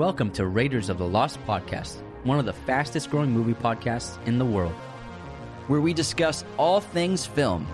Welcome to Raiders of the Lost Podcast, one of the fastest growing movie podcasts in the world, where we discuss all things film.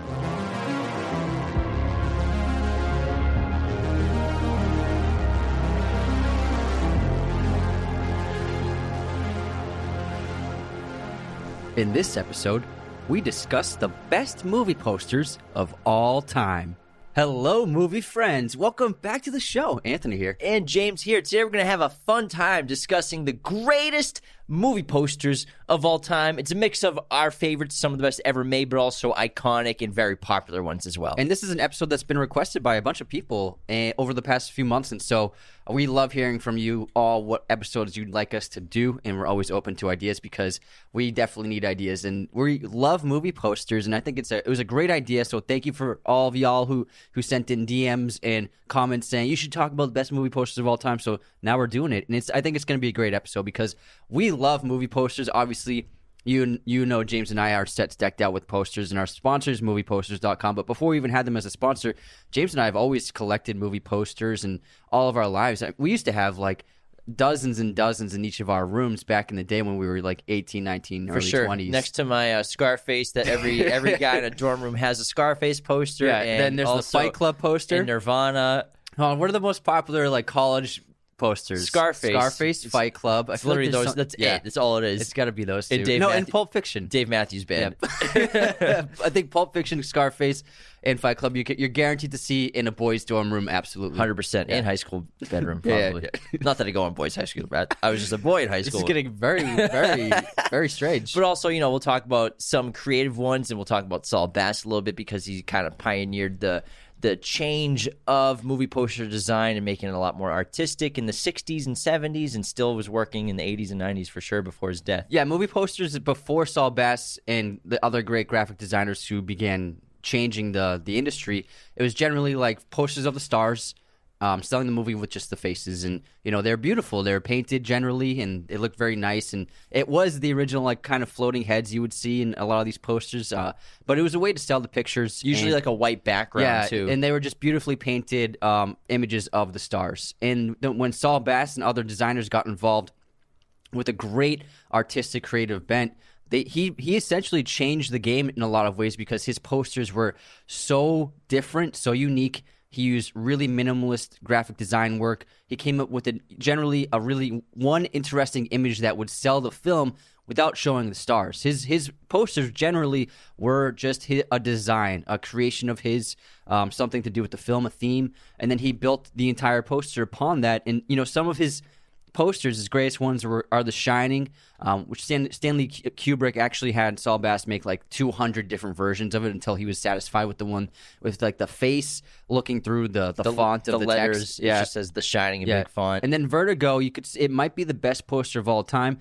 In this episode, we discuss the best movie posters of all time. Hello, movie friends. Welcome back to the show. Anthony here. And James here. Today we're going to have a fun time discussing the greatest movie posters of all time. It's a mix of our favorites, some of the best ever made, but also iconic and very popular ones as well. And this is an episode that's been requested by a bunch of people over the past few months. And so we love hearing from you all what episodes you'd like us to do. And we're always open to ideas because we definitely need ideas. And we love movie posters. And I think it was a great idea. So thank you for all of y'all who sent in DMs and comments saying you should talk about the best movie posters of all time. So now we're doing it, and I think it's going to be a great episode because we love movie posters. Obviously, you know, James and I are sets decked out with posters, and our sponsors, MoviePosters.com. But before we even had them as a sponsor, James and I have always collected movie posters and all of our lives. We used to have like dozens and dozens in each of our rooms back in the day when we were like 18, 19, early 20s. Next to my Scarface, that every guy in a dorm room has a Scarface poster. Yeah, and then there's also the Fight Club poster. And Nirvana. Oh, what are the most popular like college posters? Scarface, Fight Club. I feel like those. That's it. That's all it is. It's got to be those two. And Pulp Fiction. Dave Matthews Band. Yeah. I think Pulp Fiction, Scarface, and Fight Club you're guaranteed to see in a boys' dorm room, absolutely. 100%. Yeah. And high school bedroom, probably. Yeah. Not that I go on boys' high school, but I was just a boy in high school. It's getting very, very, very strange. But also, you know, we'll talk about some creative ones, and we'll talk about Saul Bass a little bit because he kind of pioneered the change of movie poster design and making it a lot more artistic in the 60s and 70s, and still was working in the 80s and 90s for sure before his death. Yeah, movie posters before Saul Bass and the other great graphic designers who began changing the industry, it was generally like posters of the stars, selling the movie with just the faces, and you know, they're beautiful, they're painted generally, and they looked very nice, and it was the original like kind of floating heads you would see in a lot of these posters, but it was a way to sell the pictures, usually like a white background too, and they were just beautifully painted images of the stars. And when Saul Bass and other designers got involved with a great artistic creative bent, he essentially changed the game in a lot of ways because his posters were so different, so unique. He used really minimalist graphic design work. He came up with generally one interesting image that would sell the film without showing the stars. His posters generally were just a design, a creation of his, something to do with the film, a theme, and then he built the entire poster upon that. And you know, some of his posters, his greatest ones are The Shining, which Stanley Kubrick actually had Saul Bass make like 200 different versions of it until he was satisfied with the one with like the face looking through the font of the letters. Text. Yeah, it just says The Shining in big font. And then Vertigo, it might be the best poster of all time.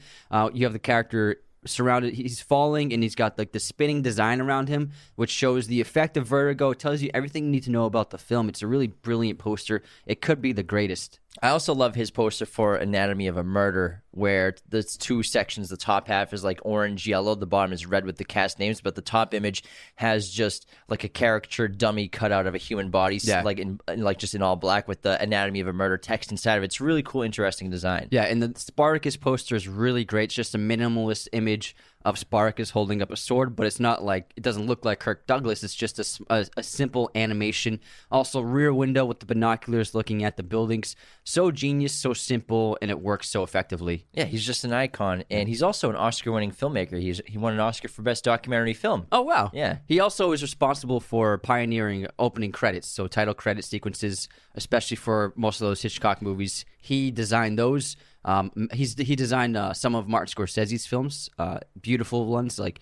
You have the character surrounded, he's falling, and he's got like the spinning design around him, which shows the effect of vertigo. It tells you everything you need to know about the film. It's a really brilliant poster. It could be the greatest. I also love his poster for Anatomy of a Murder, where there's two sections. The top half is like orange, yellow. The bottom is red with the cast names, but the top image has just like a caricature dummy cut out of a human body, like in all black with the Anatomy of a Murder text inside of it. It's really cool, interesting design. Yeah, and the Spartacus poster is really great. It's just a minimalist image of Spartacus holding up a sword, but it's not like, it doesn't look like Kirk Douglas. It's just a simple animation. Also, Rear Window with the binoculars looking at the buildings. So genius, so simple, and it works so effectively. Yeah, he's just an icon, and he's also an Oscar-winning filmmaker. He won an Oscar for Best Documentary Film. Oh, wow. Yeah. He also is responsible for pioneering opening credits, so title credit sequences, especially for most of those Hitchcock movies. He designed those. He designed some of Martin Scorsese's films, beautiful ones like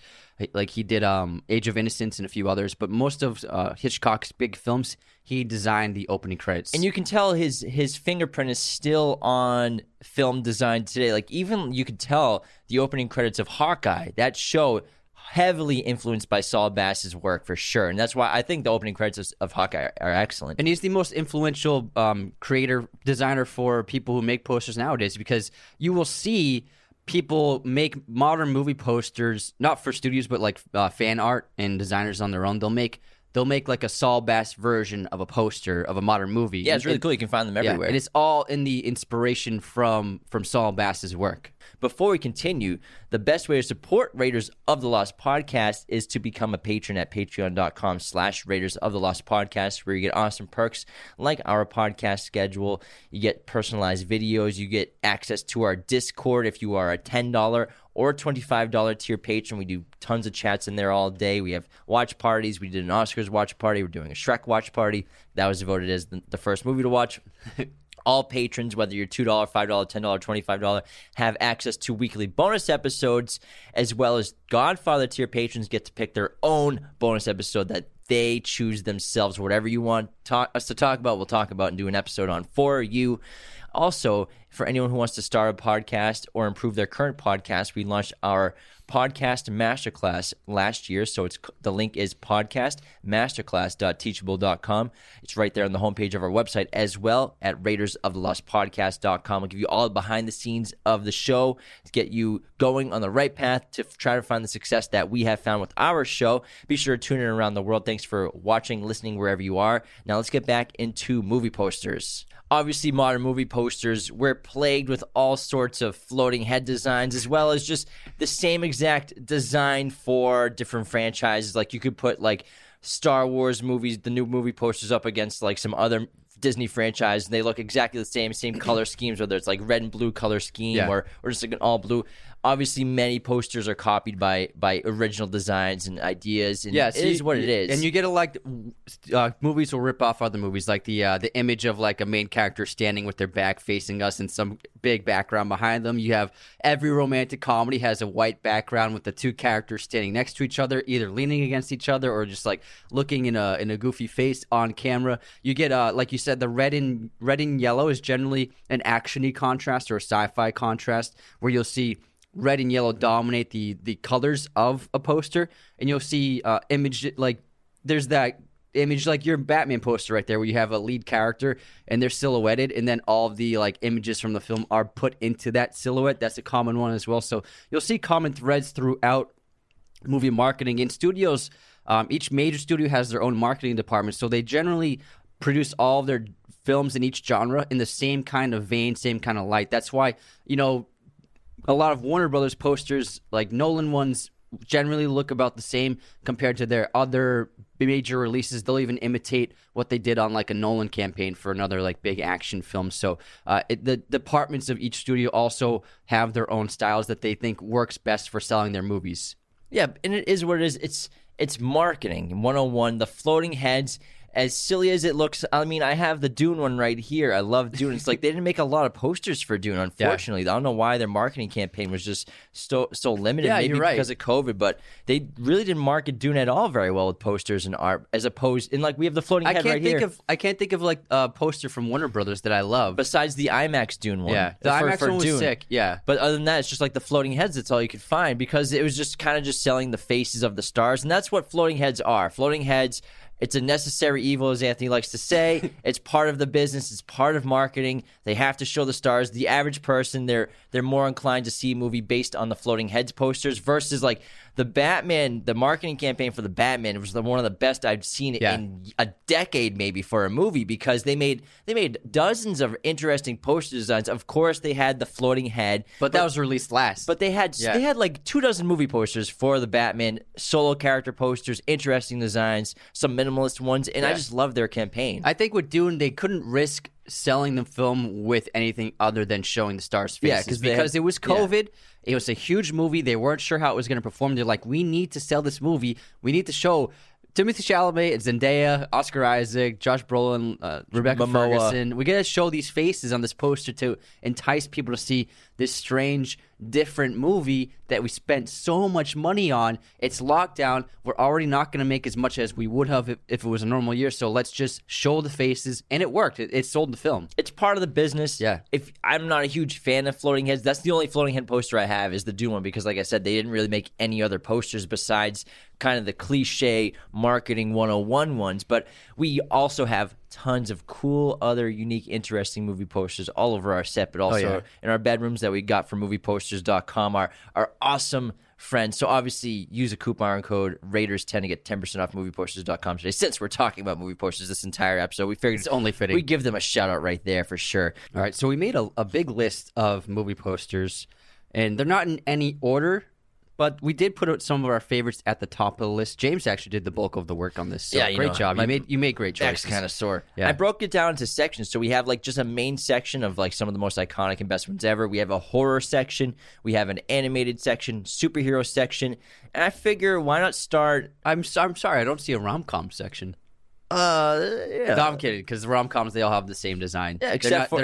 he did Age of Innocence and a few others. But most of Hitchcock's big films, he designed the opening credits. And you can tell his fingerprint is still on film design today. Like even you could tell the opening credits of Hawkeye, that show, heavily influenced by Saul Bass's work for sure. And that's why I think the opening credits of Hawkeye are excellent. And he's the most influential creator, designer for people who make posters nowadays, because you will see people make modern movie posters, not for studios, but like fan art and designers on their own. They'll make they'll make like a Saul Bass version of a poster of a modern movie. Yeah, it's really cool. You can find them everywhere. Yeah, and it's all in the inspiration from Saul Bass's work. Before we continue, the best way to support Raiders of the Lost Podcast is to become a patron at patreon.com/Raiders of the Lost Podcast, where you get awesome perks like our podcast schedule. You get personalized videos. You get access to our Discord if you are a $10 or $25 tier patron. We do tons of chats in there all day. We have watch parties. We did an Oscars watch party. We're doing a Shrek watch party. That was voted as the first movie to watch. All patrons, whether you're $2, $5, $10, $25, have access to weekly bonus episodes, as well as Godfather tier patrons get to pick their own bonus episode that they choose themselves. Whatever you want us to talk about, we'll talk about and do an episode on for you. Also, for anyone who wants to start a podcast or improve their current podcast, we launched our Podcast Masterclass last year. So the link is podcastmasterclass.teachable.com. It's right there on the homepage of our website as well at raidersoftheLostPodcast.com. We'll give you all the behind the scenes of the show to get you going on the right path to try to find the success that we have found with our show. Be sure to tune in around the world. Thanks for watching, listening, wherever you are. Now let's get back into movie posters. Obviously, modern movie posters, we're plagued with all sorts of floating head designs, as well as just the same exact design for different franchises. Like you could put like Star Wars movies, the new movie posters up against like some other Disney franchise, and they look exactly the same color schemes, whether it's like red and blue color scheme or just like an all blue. Obviously, many posters are copied by original designs and ideas, and it is what it is. And you get movies will rip off other movies, like the image of like a main character standing with their back facing us and some big background behind them. You have every romantic comedy has a white background with the two characters standing next to each other, either leaning against each other or just like looking in a goofy face on camera. You get like you said, the red and yellow is generally an action-y contrast or a sci-fi contrast, where you'll see red and yellow dominate the colors of a poster, and you'll see image like there's that image like your Batman poster right there, where you have a lead character and they're silhouetted, and then all of the like images from the film are put into that silhouette. That's a common one as well. So you'll see common threads throughout movie marketing in studios. Each major studio has their own marketing department, so they generally produce all of their films in each genre in the same kind of vein, same kind of light. That's why, you know, a lot of Warner Brothers posters, like Nolan ones, generally look about the same compared to their other major releases. They'll even imitate what they did on like a Nolan campaign for another like big action film. So the departments of each studio also have their own styles that they think works best for selling their movies. Yeah, and it is what it is. It's marketing 101, the floating heads. As silly as it looks, I mean, I have the Dune one right here. I love Dune. It's like they didn't make a lot of posters for Dune, unfortunately. Yeah. I don't know why their marketing campaign was just so limited. Yeah, maybe you're right. Because of COVID, but they really didn't market Dune at all very well with posters and art, as opposed. And like we have the floating head right here. I can't think of like a poster from Warner Brothers that I love besides the IMAX Dune one. Yeah, the IMAX one was sick. Yeah, but other than that, it's just like the floating heads. That's all you could find because it was just kind of just selling the faces of the stars, and that's what floating heads are. Floating heads. It's a necessary evil, as Anthony likes to say. It's part of the business. It's part of marketing. They have to show the stars. The average person, they're more inclined to see a movie based on the floating heads posters versus like the Batman. The marketing campaign for the Batman was one of the best I've seen in a decade, maybe, for a movie, because they made dozens of interesting poster designs. Of course, they had the floating head, but that was released last. But they had like 24 movie posters for the Batman, solo character posters, interesting designs, some minimalist ones, and I just love their campaign. I think with Dune, they couldn't risk selling the film with anything other than showing the stars' faces. Yeah, because it was COVID. Yeah. It was a huge movie. They weren't sure how it was going to perform. They're like, we need to sell this movie. We need to show Timothée Chalamet, Zendaya, Oscar Isaac, Josh Brolin, Rebecca Ferguson. We got to show these faces on this poster to entice people to see this strange, different movie that we spent so much money on. It's lockdown. We're already not going to make as much as we would have if it was a normal year, so let's just show the faces. And it worked. It sold the film. It's part of the business. Yeah. If I'm not a huge fan of floating heads. That's the only floating head poster I have is the Dune one, because like I said, they didn't really make any other posters besides kind of the cliche marketing 101 ones. But we also have tons of cool, other unique, interesting movie posters all over our set, but also in our bedrooms that we got from MoviePosters.com. Our awesome friends. So obviously use a coupon code Raiders10 to get 10% off movieposters.com today. Since we're talking about Movie Posters this entire episode, we figured it's only fitting. We give them a shout out right there for sure. All right. So we made a big list of movie posters, and they're not in any order, but we did put out some of our favorites at the top of the list. James actually did the bulk of the work on this. So yeah, great job. You made great choices. That's kind of sore. Yeah. I broke it down into sections. So we have like just a main section of like some of the most iconic and best ones ever. We have a horror section. We have an animated section, superhero section. And I figure why not start – I'm sorry. I don't see a rom-com section. Yeah. No, I'm kidding, because the rom-coms, they all have the same design. Yeah, except for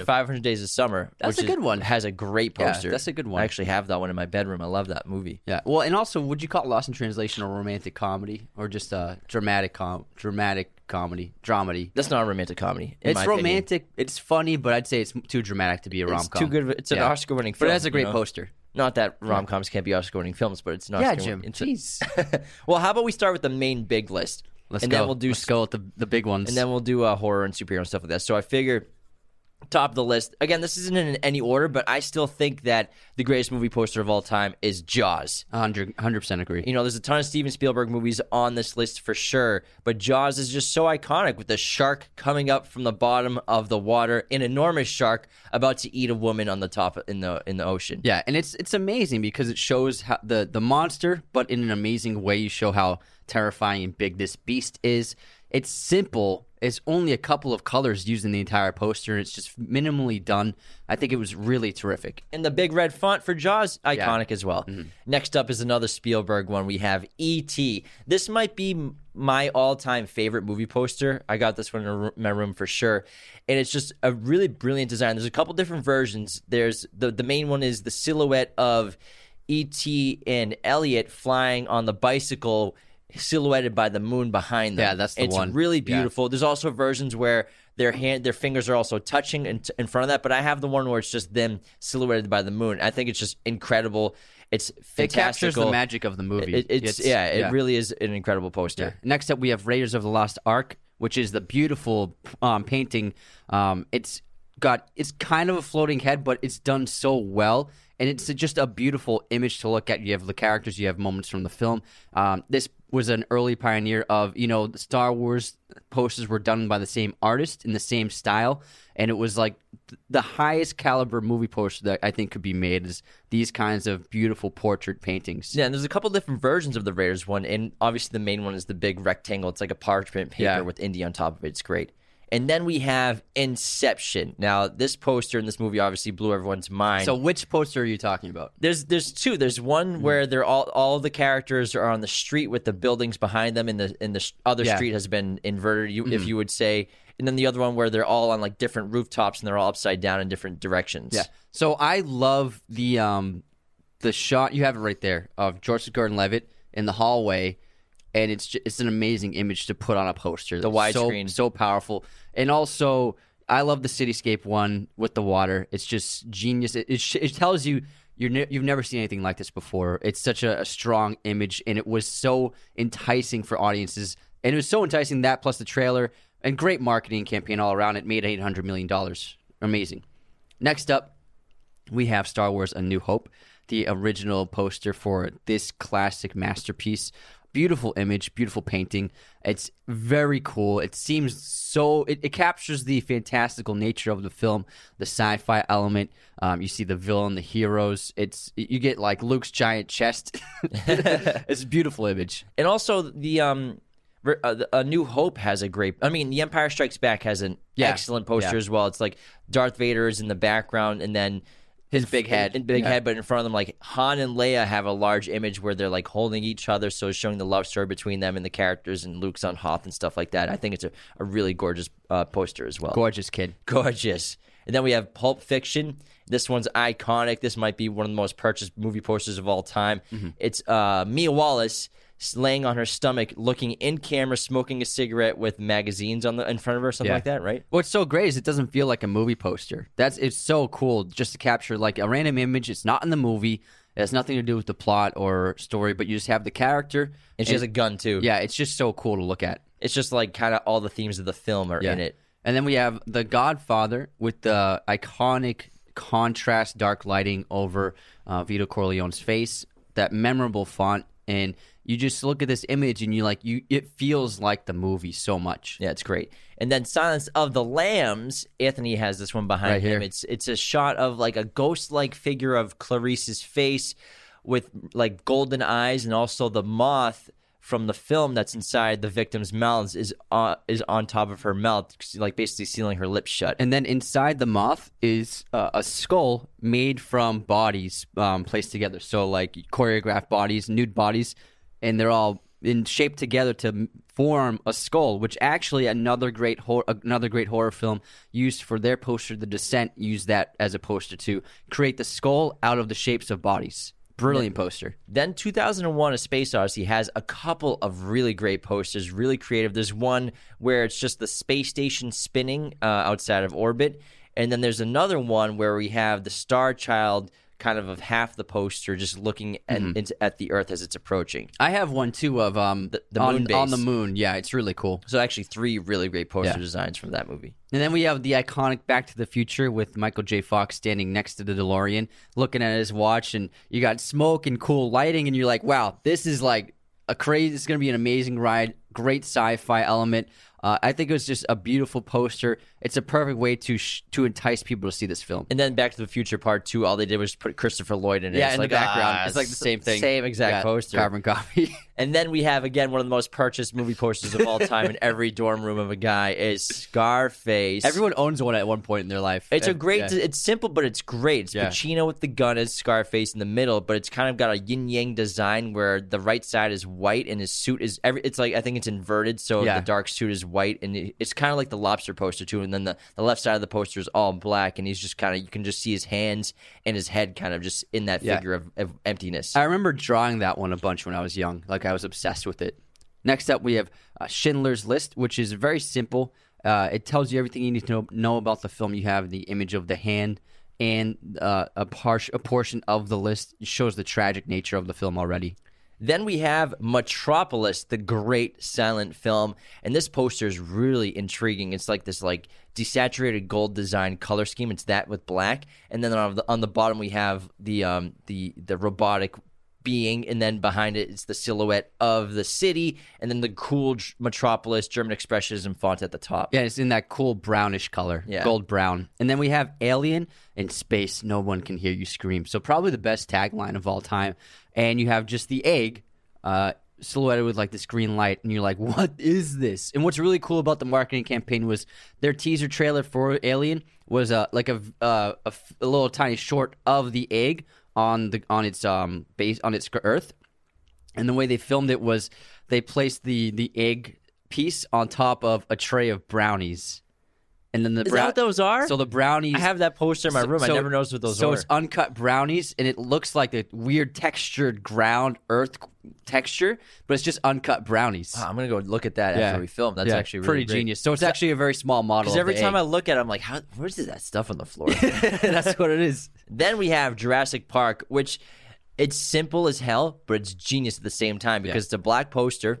500 Days of Summer. That's a good one. Has a great poster. Yeah, that's a good one. I actually have that one in my bedroom. I love that movie. Yeah. Well, and also, would you call Lost in Translation a romantic comedy or just a dramatic comedy? Dramedy. That's not a romantic comedy. It's romantic. Opinion. It's funny, but I'd say it's too dramatic to be a rom-com. It's too good. It's an Oscar-winning film. But it has a great poster. Not that rom-coms can't be Oscar-winning films, but it's not. Yeah, Jim. Jeez. Well, how about we start with the main big list? Let's go with the big ones. And then we'll do horror and superhero and stuff like that. So I figure top of the list. Again, this isn't in any order, but I still think that the greatest movie poster of all time is Jaws. 100% agree. You know, there's a ton of Steven Spielberg movies on this list for sure, but Jaws is just so iconic with the shark coming up from the bottom of the water, an enormous shark about to eat a woman on the top in the ocean. Yeah, and it's amazing because it shows how the monster, but in an amazing way. You show how terrifying and big this beast is. It's simple. It's only a couple of colors used in the entire poster, and it's just minimally done. I think it was really terrific. And the big red font for Jaws, iconic as well. Mm-hmm. Next up is another Spielberg one. We have E.T. This might be my all-time favorite movie poster. I got this one in my room for sure. And it's just a really brilliant design. There's a couple different versions. There's the main one is the silhouette of E.T. and Elliot flying on the bicycle, silhouetted by the moon behind them. Yeah, that's the one. It's really beautiful. Yeah. There's also versions where their fingers are also touching in front of that, but I have the one where it's just them silhouetted by the moon. I think it's just incredible. It's fantastical. It captures the magic of the movie. It really is an incredible poster. Yeah. Next up, we have Raiders of the Lost Ark, which is the beautiful painting. It's kind of a floating head, but it's done so well. And it's just a beautiful image to look at. You have the characters, you have moments from the film. This was an early pioneer of, you know, the Star Wars posters were done by the same artist in the same style. And it was like the highest caliber movie poster that I think could be made is these kinds of beautiful portrait paintings. Yeah, and there's a couple different versions of the Raiders one. And obviously the main one is the big rectangle. It's like a parchment paper with Indy on top of it. It's great. And then we have Inception. Now, this poster in this movie obviously blew everyone's mind. So which poster are you talking about? There's two. There's one where they're all the characters are on the street with the buildings behind them, and the other street has been inverted, if you would say. And then the other one where they're all on like different rooftops and they're all upside down in different directions. Yeah. So I love the shot you have it right there of George Gordon-Levitt in the hallway. And it's an amazing image to put on a poster. The widescreen. So powerful. And also, I love the cityscape one with the water. It's just genius. It tells you you've never seen anything like this before. It's such a strong image, and it was so enticing for audiences. And it was so enticing, that plus the trailer, and great marketing campaign all around. It made $800 million. Amazing. Next up, we have Star Wars A New Hope, the original poster for this classic masterpiece. Beautiful image, beautiful painting. It's very cool. It seems so – it captures the fantastical nature of the film, the sci-fi element. You see the villain, the heroes. You get like Luke's giant chest. It's a beautiful image. And also the A New Hope has a great – I mean, The Empire Strikes Back has an excellent poster as well. It's like Darth Vader is in the background, and then – his big head. But in front of them, like, Han and Leia have a large image where they're, like, holding each other, so it's showing the love story between them and the characters, and Luke's on Hoth and stuff like that. I think it's a really gorgeous poster as well. Gorgeous, kid. Gorgeous. And then we have Pulp Fiction. This one's iconic. This might be one of the most purchased movie posters of all time. Mm-hmm. It's Mia Wallace laying on her stomach, looking in camera, smoking a cigarette with magazines in front of her, something like that, right? What's so great is it doesn't feel like a movie poster. It's so cool just to capture like a random image. It's not in the movie. It has nothing to do with the plot or story, but you just have the character. And she has a gun too. Yeah, it's just so cool to look at. It's just like kind of all the themes of the film are in it. And then we have The Godfather with the iconic contrast dark lighting over Vito Corleone's face. that memorable font, and you just look at this image and you like you. It feels like the movie so much. Yeah, it's great. And then Silence of the Lambs. Anthony has this one behind him. It's a shot of like a ghost-like figure of Clarice's face with like golden eyes, and also the moth from the film that's inside the victim's mouths is on top of her mouth, like basically sealing her lips shut. And then inside the moth is a skull made from bodies placed together. So like choreographed bodies, nude bodies, and they're all in shape together to form a skull, which actually another great horror film used for their poster, The Descent, used that as a poster to create the skull out of the shapes of bodies. Brilliant poster. Then 2001 A Space Odyssey has a couple of really great posters, really creative. There's one where it's just the space station spinning outside of orbit. And then there's another one where we have the star child kind of half the poster just looking at the Earth as it's approaching. I have one too of the moon base. On the moon. Yeah, it's really cool. So actually three really great poster designs from that movie. And then we have the iconic Back to the Future with Michael J. Fox standing next to the DeLorean looking at his watch, and you got smoke and cool lighting, and you're like, wow, this is like a crazy, it's going to be an amazing ride, great sci-fi element. I think it was just a beautiful poster. It's a perfect way to entice people to see this film. And then Back to the Future Part 2, all they did was put Christopher Lloyd in it. Yeah, it's in like, the background. It's like the same thing. Same exact poster. Carbon copy. And then we have, again, one of the most purchased movie posters of all time in every dorm room of a guy is Scarface. Everyone owns one at one point in their life. It's a great, it's simple, but it's great. It's Pacino with the gun as Scarface in the middle, but it's kind of got a yin-yang design where the right side is white and his suit is, it's like, I think it's inverted, so the dark suit is white, and it's kind of like the lobster poster too, and then the left side of the poster is all black, and he's just kind of, you can just see his hands and his head kind of just in that figure of emptiness. I remember drawing that one a bunch when I was young. Like I was obsessed with it. Next up we have Schindler's List, which is very simple. It tells you everything you need to know about the film. You have the image of the hand and a portion of the list. It shows the tragic nature of the film already. Then we have Metropolis, the great silent film, and this poster is really intriguing. It's like this like desaturated gold design color scheme. It's that with black, and then on the bottom we have the robotic being, and then behind it it's the silhouette of the city, and then the cool Metropolis German expressionism font at the top. Yeah, it's in that cool brownish color, gold brown. And then we have Alien in Space, No One Can Hear You Scream. So probably the best tagline of all time. And you have just the egg silhouetted with like this green light, and you're like, what is this? And what's really cool about the marketing campaign was their teaser trailer for Alien was a little tiny short of the egg on its base on its Earth, and the way they filmed it was they placed the egg piece on top of a tray of brownies, and then is that what those are? So the brownies. I have that poster in my room. I never noticed what those are. So it's uncut brownies, and it looks like the weird textured ground Earth texture, but it's just uncut brownies. Wow, I'm gonna go look at that after we film. That's actually really pretty genius. So it's actually a very small model. Because every time I look at it, I'm like, where's that stuff on the floor? That's what it is. Then we have Jurassic Park, which it's simple as hell, but it's genius at the same time because it's a black poster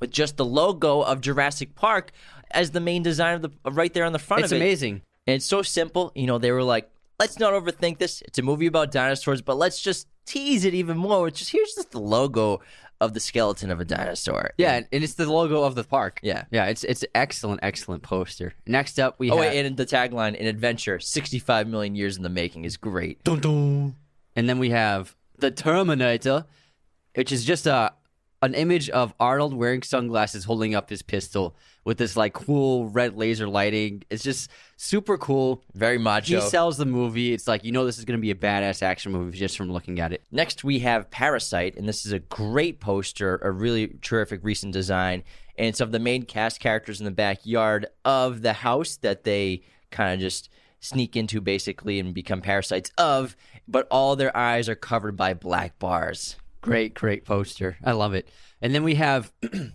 with just the logo of Jurassic Park as the main design of right there on the front of it. It's amazing. And it's so simple. You know, they were like, let's not overthink this. It's a movie about dinosaurs, but let's just tease it even more. It's just here's just the logo of the skeleton of a dinosaur. Yeah, and it's the logo of the park. Yeah. Yeah, it's excellent poster. Next up we have... and the tagline, an adventure, 65 million years in the making is great. Dun, dun. And then we have The Terminator, which is just an image of Arnold wearing sunglasses holding up his pistol with this like cool red laser lighting. It's just super cool. Very macho. He sells the movie. It's like, you know, this is going to be a badass action movie just from looking at it. Next, we have Parasite, and this is a great poster, a really terrific recent design. And it's of the main cast characters in the backyard of the house that they kind of just sneak into basically and become parasites of, but all their eyes are covered by black bars. Great poster. I love it. And then we have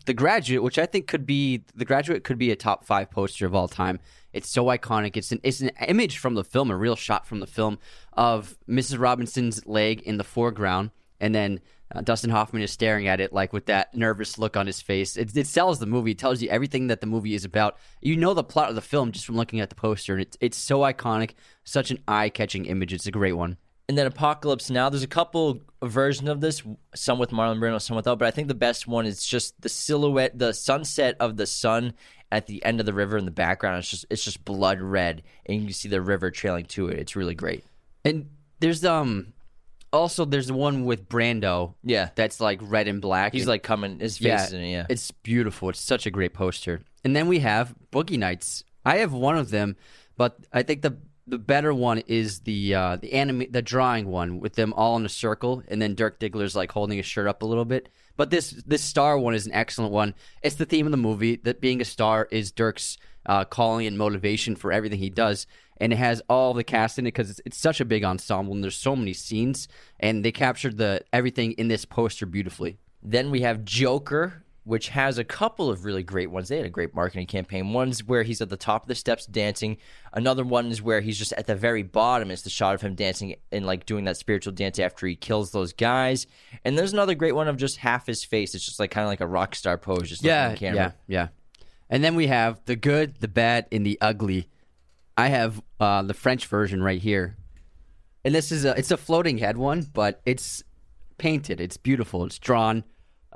The Graduate, which I think could be a top 5 poster of all time. It's so iconic. It's an image from the film, a real shot from the film of Mrs. Robinson's leg in the foreground, and then Dustin Hoffman is staring at it like with that nervous look on his face. It sells the movie. It tells you everything that the movie is about. You know the plot of the film just from looking at the poster, and it's so iconic. Such an eye-catching image. It's a great one. And then Apocalypse Now. There's a couple version of this, some with Marlon Brando, some without, but I think the best one is just the silhouette, the sunset of the sun at the end of the river in the background. It's just blood red, and you can see the river trailing to it. It's really great. And there's also there's the one with Brando. Yeah, that's like red and black. He's like coming, his face is in it. Yeah, it's beautiful. It's such a great poster. And then we have Boogie Nights. I have one of them, but I think the better one is the drawing one with them all in a circle, and then Dirk Diggler's like holding his shirt up a little bit. But this star one is an excellent one. It's the theme of the movie, that being a star is Dirk's calling and motivation for everything he does. And it has all the cast in it because it's such a big ensemble, and there's so many scenes, and they captured everything in this poster beautifully. Then we have Joker, which has a couple of really great ones. They had a great marketing campaign. One's where he's at the top of the steps dancing. Another one is where he's just at the very bottom. It's the shot of him dancing and like doing that spiritual dance after he kills those guys. And there's another great one of just half his face. It's just like kind of like a rock star pose, just looking at the camera. Yeah. And then we have the good, the bad, and the ugly. I have the French version right here, and this is it's a floating head one, but it's painted. It's beautiful. It's drawn.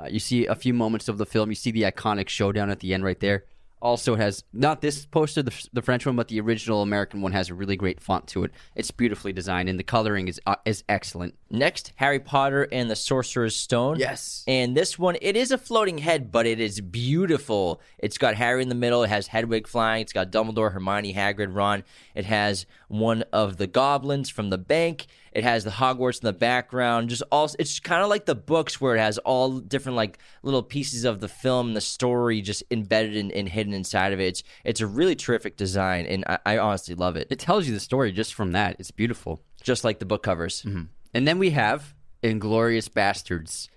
You see a few moments of the film. You see the iconic showdown at the end right there. Also, it has not this poster, the French one, but the original American one has a really great font to it. It's beautifully designed, and the coloring is excellent. Next, Harry Potter and the Sorcerer's Stone. Yes. And this one, it is a floating head, but it is beautiful. It's got Harry in the middle. It has Hedwig flying. It's got Dumbledore, Hermione, Hagrid, Ron. It has one of the goblins from the bank. It has the Hogwarts in the background. Just all, it's kind of like the books where it has all different like little pieces of the film, the story just embedded and hidden inside of it. It's a really terrific design, and I honestly love it. It tells you the story just from that. It's beautiful. Just like the book covers. Mm-hmm. And then we have Inglourious Bastards,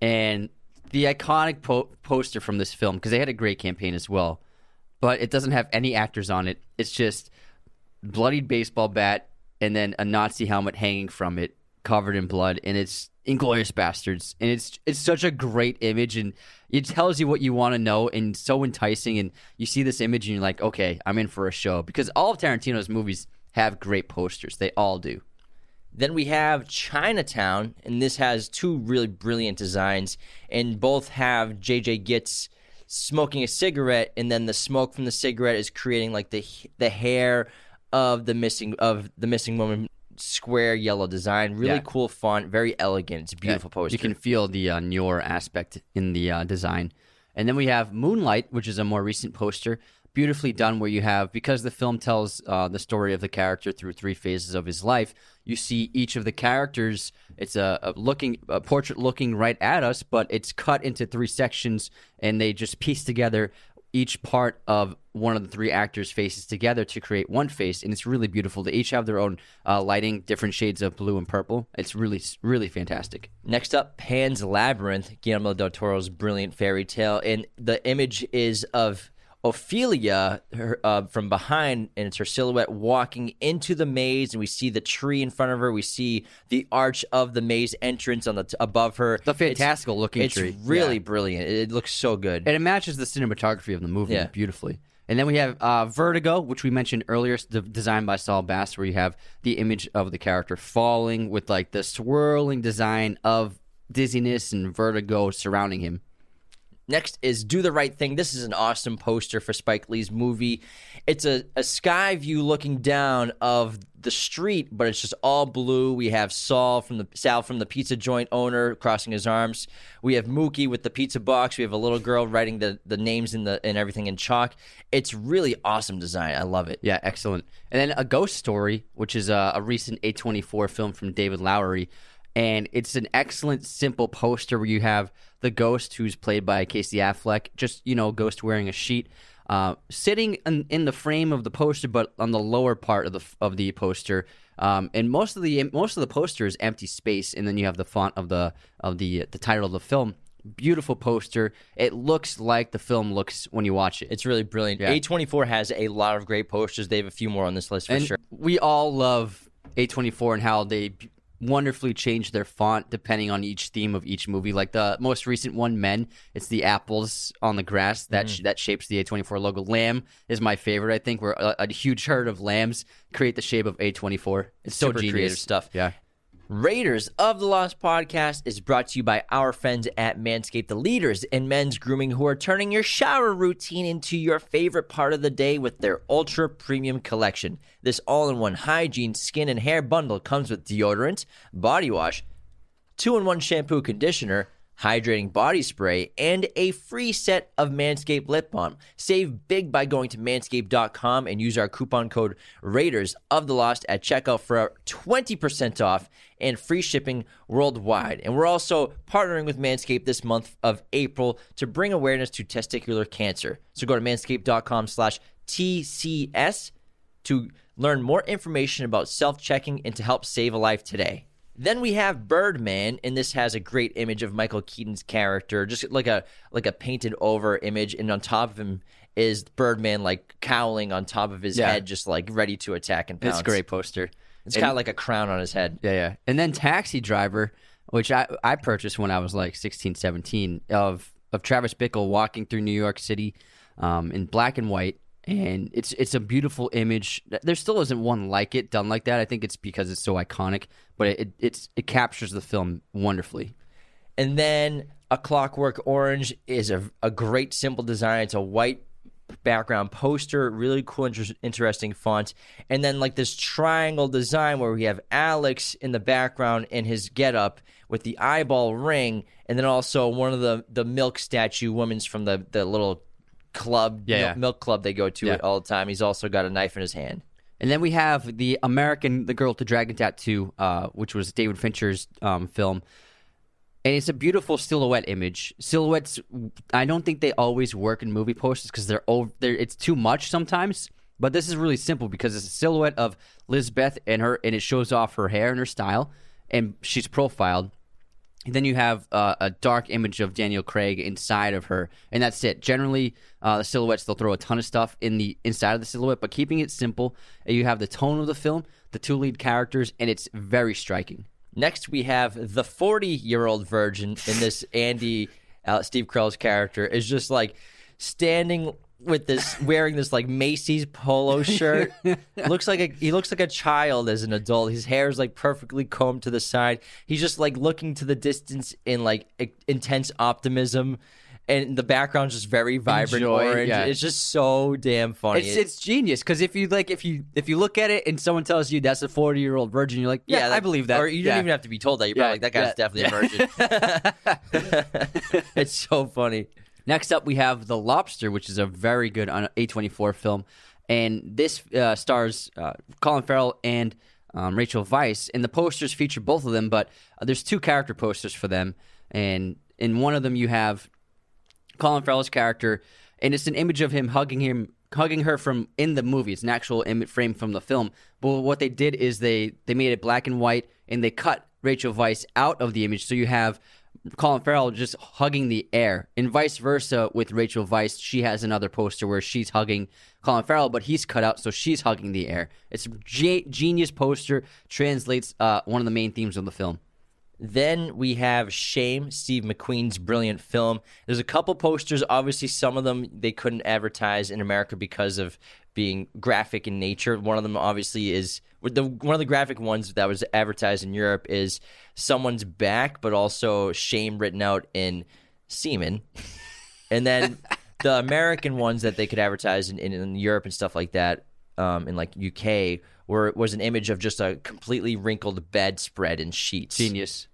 and the iconic poster from this film, because they had a great campaign as well, but it doesn't have any actors on it. It's just bloodied baseball bat, and then a Nazi helmet hanging from it, covered in blood, and it's Inglourious Bastards. And it's such a great image, and it tells you what you want to know, and so enticing. And you see this image, and you're like, okay, I'm in for a show. Because all of Tarantino's movies have great posters. They all do. Then we have Chinatown, and this has two really brilliant designs, and both have J.J. Gittes smoking a cigarette, and then the smoke from the cigarette is creating like the hair of the missing woman, square yellow design. Really cool font, very elegant. It's a beautiful poster. You can feel the noir aspect in the design. And then we have Moonlight, which is a more recent poster. Beautifully done, where you have, because the film tells the story of the character through three phases of his life, you see each of the characters. It's a portrait looking right at us, but it's cut into three sections, and they just piece together each part of one of the three actors' faces together to create one face, and it's really beautiful. They each have their own lighting, different shades of blue and purple. It's really, really fantastic. Next up, Pan's Labyrinth, Guillermo del Toro's brilliant fairy tale, and the image is of Ophelia from behind, and it's her silhouette walking into the maze, and we see the tree in front of her. We see the arch of the maze entrance on the above her. The fantastical looking tree. It's really brilliant. It looks so good. And it matches the cinematography of the movie beautifully. And then we have Vertigo, which we mentioned earlier, designed by Saul Bass, where you have the image of the character falling with like the swirling design of dizziness and vertigo surrounding him. Next is Do the Right Thing. This is an awesome poster for Spike Lee's movie. It's a sky view looking down of the street, but it's just all blue. We have Sal from the pizza joint owner crossing his arms. We have Mookie with the pizza box. We have a little girl writing the names and everything in chalk. It's really awesome design. I love it. Yeah, excellent. And then A Ghost Story, which is a recent A24 film from David Lowery. And it's an excellent, simple poster where you have the ghost, who's played by Casey Affleck, just, ghost wearing a sheet, sitting in the frame of the poster, but on the lower part of the poster. And most of the poster is empty space, and then you have the font of the title of the film. Beautiful poster. It looks like the film looks when you watch it. It's really brilliant. Yeah. A24 has a lot of great posters. They have a few more on this list for sure. We all love A24 and how they wonderfully change their font depending on each theme of each movie. Like the most recent one, Men, it's the apples on the grass that that shapes the A24 logo. Lamb is my favorite, I think, where a huge herd of lams create the shape of A24. It's so genius. Creative stuff. Yeah. Raiders of the Lost Podcast is brought to you by our friends at Manscaped, the leaders in men's grooming, who are turning your shower routine into your favorite part of the day with their ultra premium collection. This all-in-one hygiene, skin, and hair bundle comes with deodorant, body wash, 2-in-1 shampoo conditioner, hydrating body spray, and a free set of Manscaped lip balm. Save big by going to manscaped.com and use our coupon code Raiders of the Lost at checkout for 20% off and free shipping worldwide. And we're also partnering with Manscaped this month of April to bring awareness to testicular cancer. So go to manscaped.com/TCS to learn more information about self-checking and to help save a life today. Then we have Birdman, and this has a great image of Michael Keaton's character, just like a painted over image, and on top of him is Birdman like cowling on top of his head, just like ready to attack and pounce. It's a great poster. It's kind of like a crown on his head. Yeah, yeah. And then Taxi Driver, which I purchased when I was like 16, 17, of Travis Bickle walking through New York City in black and white. And it's a beautiful image. There still isn't one like it done like that. I think it's because it's so iconic, but it captures the film wonderfully. And then A Clockwork Orange is a great simple design. It's a white background poster, really cool, interesting font. And then like this triangle design where we have Alex in the background in his getup with the eyeball ring, and then also one of the milk statue women's from the little club, milk club they go to it all the time. He's also got a knife in his hand. And then we have the Girl with the Dragon Tattoo, which was David Fincher's film. And it's a beautiful silhouette image. Silhouettes, I don't think they always work in movie posters because it's too much sometimes. But this is really simple because it's a silhouette of Lisbeth and it shows off her hair and her style, and she's profiled. And then you have a dark image of Daniel Craig inside of her, and that's it. Generally, the silhouettes, they'll throw a ton of stuff in the inside of the silhouette, but keeping it simple, you have the tone of the film, the two lead characters, and it's very striking. Next, we have the 40-year-old virgin in this Andy, Steve Carell's character, is just like standing with this, wearing this like Macy's polo shirt. He looks like a child as an adult. His hair is like perfectly combed to the side. He's just like looking to the distance in like intense optimism, and the background's just very vibrant orange. Yeah. It's just so damn funny. It's genius, because if you look at it and someone tells you that's a 40-year-old virgin, you're like, yeah, I believe that. Or you don't even have to be told that. You're probably like, that guy's definitely a virgin. It's so funny. Next up, we have The Lobster, which is a very good A24 film. And this stars Colin Farrell and Rachel Weisz. And the posters feature both of them, but there's two character posters for them. And in one of them, you have Colin Farrell's character. And it's an image of him hugging her from in the movie. It's an actual frame from the film. But what they did is they made it black and white, and they cut Rachel Weisz out of the image. So you have Colin Farrell just hugging the air, and vice versa with Rachel Weisz. She has another poster where she's hugging Colin Farrell, but he's cut out, so she's hugging the air. It's a genius poster, translates one of the main themes of the film. Then we have Shame, Steve McQueen's brilliant film. There's a couple posters. Obviously, some of them they couldn't advertise in America because of being graphic in nature. One of them obviously is one of the graphic ones that was advertised in Europe is someone's back, but also shame written out in semen. And then the American ones that they could advertise in Europe and stuff like that, in like UK, where it was an image of just a completely wrinkled bedspread and sheets. Genius.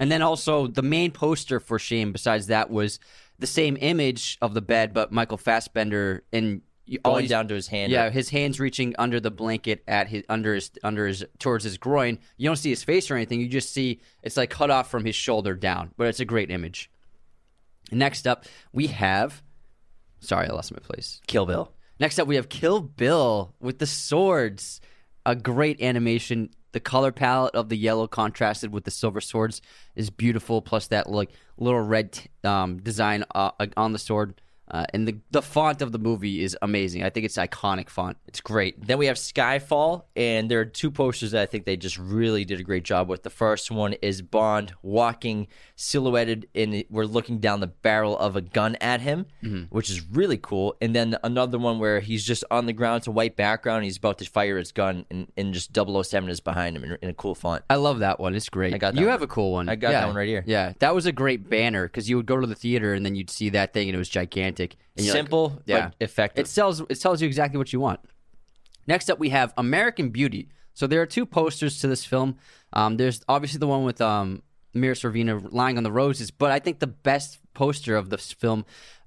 And then also the main poster for Shame besides that was the same image of the bed, but Michael Fassbender in going down to his hand. Yeah, his hand's reaching under the blanket at his under his towards his groin. You don't see his face or anything. You just see it's like cut off from his shoulder down. But it's a great image. Next up, we have Kill Bill. Next up, we have Kill Bill with the swords. A great animation. The color palette of the yellow contrasted with the silver swords is beautiful. Plus that like little red design on the sword. And the font of the movie is amazing. I think it's an iconic font. It's great. Then we have Skyfall, and there are two posters that I think they just really did a great job with. The first one is Bond walking, silhouetted, and we're looking down the barrel of a gun at him, which is really cool. And then another one where he's just on the ground, it's a white background, and he's about to fire his gun, and just 007 is behind him in a cool font. I love that one. It's great. I got that you one. Have a cool one. I got that one right here. Yeah, that was a great banner, because you would go to the theater, and then you'd see that thing, and it was gigantic. And simple, like, but effective. It tells you exactly what you want. Next up, we have American Beauty. So there are two posters to this film. There's obviously the one with Mira Sorvino lying on the roses, but I think the best poster of this film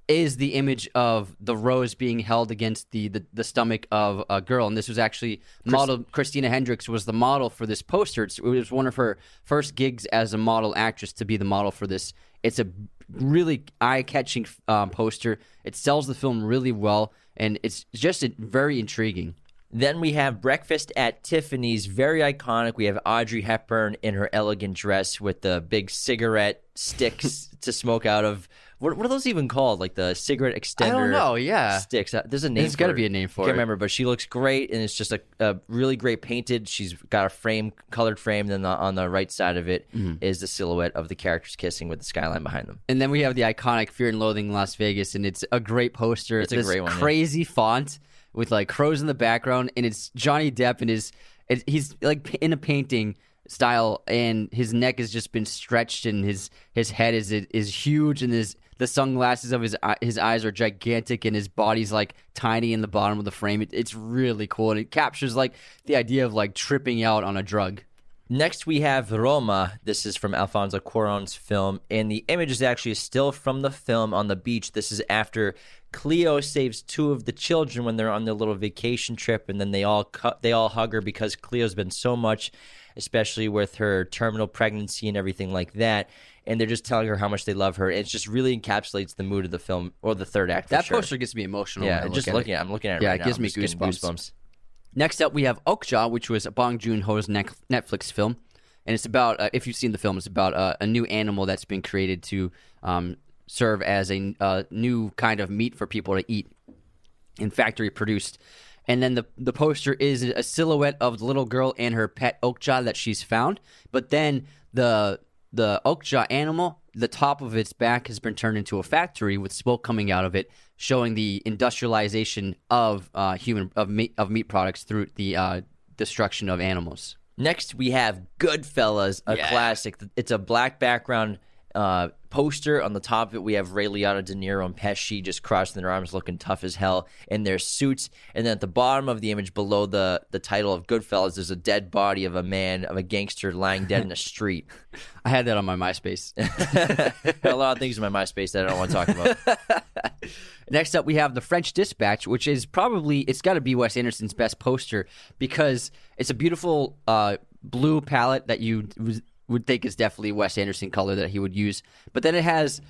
is the image of the rose being held against the stomach of a girl. And this was actually modeled. Christina Hendricks was the model for this poster. It was one of her first gigs as a model actress to be the model for this. It's a really eye-catching poster. It sells the film really well, and it's just very intriguing. Then we have Breakfast at Tiffany's, very iconic. We have Audrey Hepburn in her elegant dress with the big cigarette sticks to smoke out of. What are those even called? Like the cigarette extender? I don't know, yeah. Sticks. There's a name There's got to be a name for it. I can't remember, but she looks great, and it's just a really great painted. She's got a frame, colored frame, then on the right side of it is the silhouette of the characters kissing with the skyline behind them. And then we have the iconic Fear and Loathing in Las Vegas, and it's a great poster. It's a great one. Crazy font with like crows in the background, and it's Johnny Depp, and he's like in a painting style, and his neck has just been stretched, and his head is huge, and the sunglasses of his eyes are gigantic, and his body's like tiny in the bottom of the frame. It's really cool, and it captures like the idea of like tripping out on a drug. Next, we have Roma. This is from Alfonso Cuarón's film, and the image is actually still from the film on the beach. This is after Cleo saves two of the children when they're on their little vacation trip, and then they all hug her because Cleo's been so much, especially with her terminal pregnancy and everything like that. And they're just telling her how much they love her. It just really encapsulates the mood of the film, or the third act. That poster gets me emotional. Yeah, I'm looking at it right now. Yeah, it gives me goosebumps. Next up, we have Okja, which was Bong Joon-ho's Netflix film. And it's about, if you've seen the film, it's about a new animal that's been created to serve as a new kind of meat for people to eat and factory produced. And then the poster is a silhouette of the little girl and her pet Okja that she's found. But then the Okja animal, the top of its back has been turned into a factory with smoke coming out of it, showing the industrialization of meat products through the destruction of animals. Next, we have Goodfellas, a classic. It's a black background poster. On the top of it, we have Ray Liotta, De Niro, and Pesci just crossing their arms, looking tough as hell in their suits. And then at the bottom of the image, below the title of Goodfellas, there's a dead body of a gangster lying dead in the street. I had that on my MySpace. A lot of things in my MySpace that I don't want to talk about. Next up, we have The French Dispatch, which is probably, it's got to be Wes Anderson's best poster, because it's a beautiful blue palette that you would think is definitely Wes Anderson color that he would use. But then it has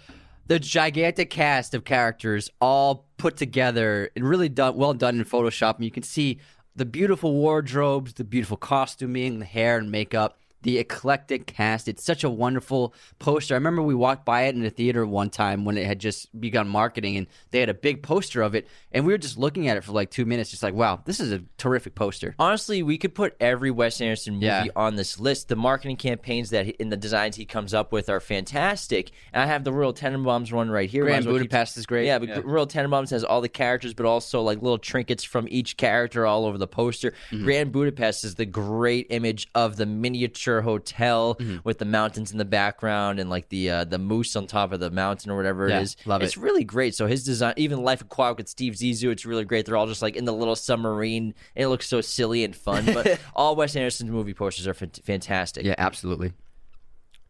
the gigantic cast of characters all put together and really well done in Photoshop. And you can see the beautiful wardrobes, the beautiful costuming, the hair and makeup, the eclectic cast. It's such a wonderful poster. I remember we walked by it in the theater one time when it had just begun marketing, and they had a big poster of it, and we were just looking at it for like 2 minutes, just like, wow, this is a terrific poster. Honestly, we could put every Wes Anderson movie on this list. The marketing campaigns and the designs he comes up with are fantastic. And I have the Royal Tenenbaums one right here. Grand Budapest is great. Yeah, but Royal Tenenbaums has all the characters, but also like little trinkets from each character all over the poster. Mm-hmm. Grand Budapest is the great image of the miniature hotel with the mountains in the background, and like the moose on top of the mountain or whatever it is. Love it. It's really great. So his design, even Life Aquatic with Steve Zissou, it's really great. They're all just like in the little submarine, and it looks so silly and fun. But all Wes Anderson's movie posters are fantastic. Yeah, absolutely.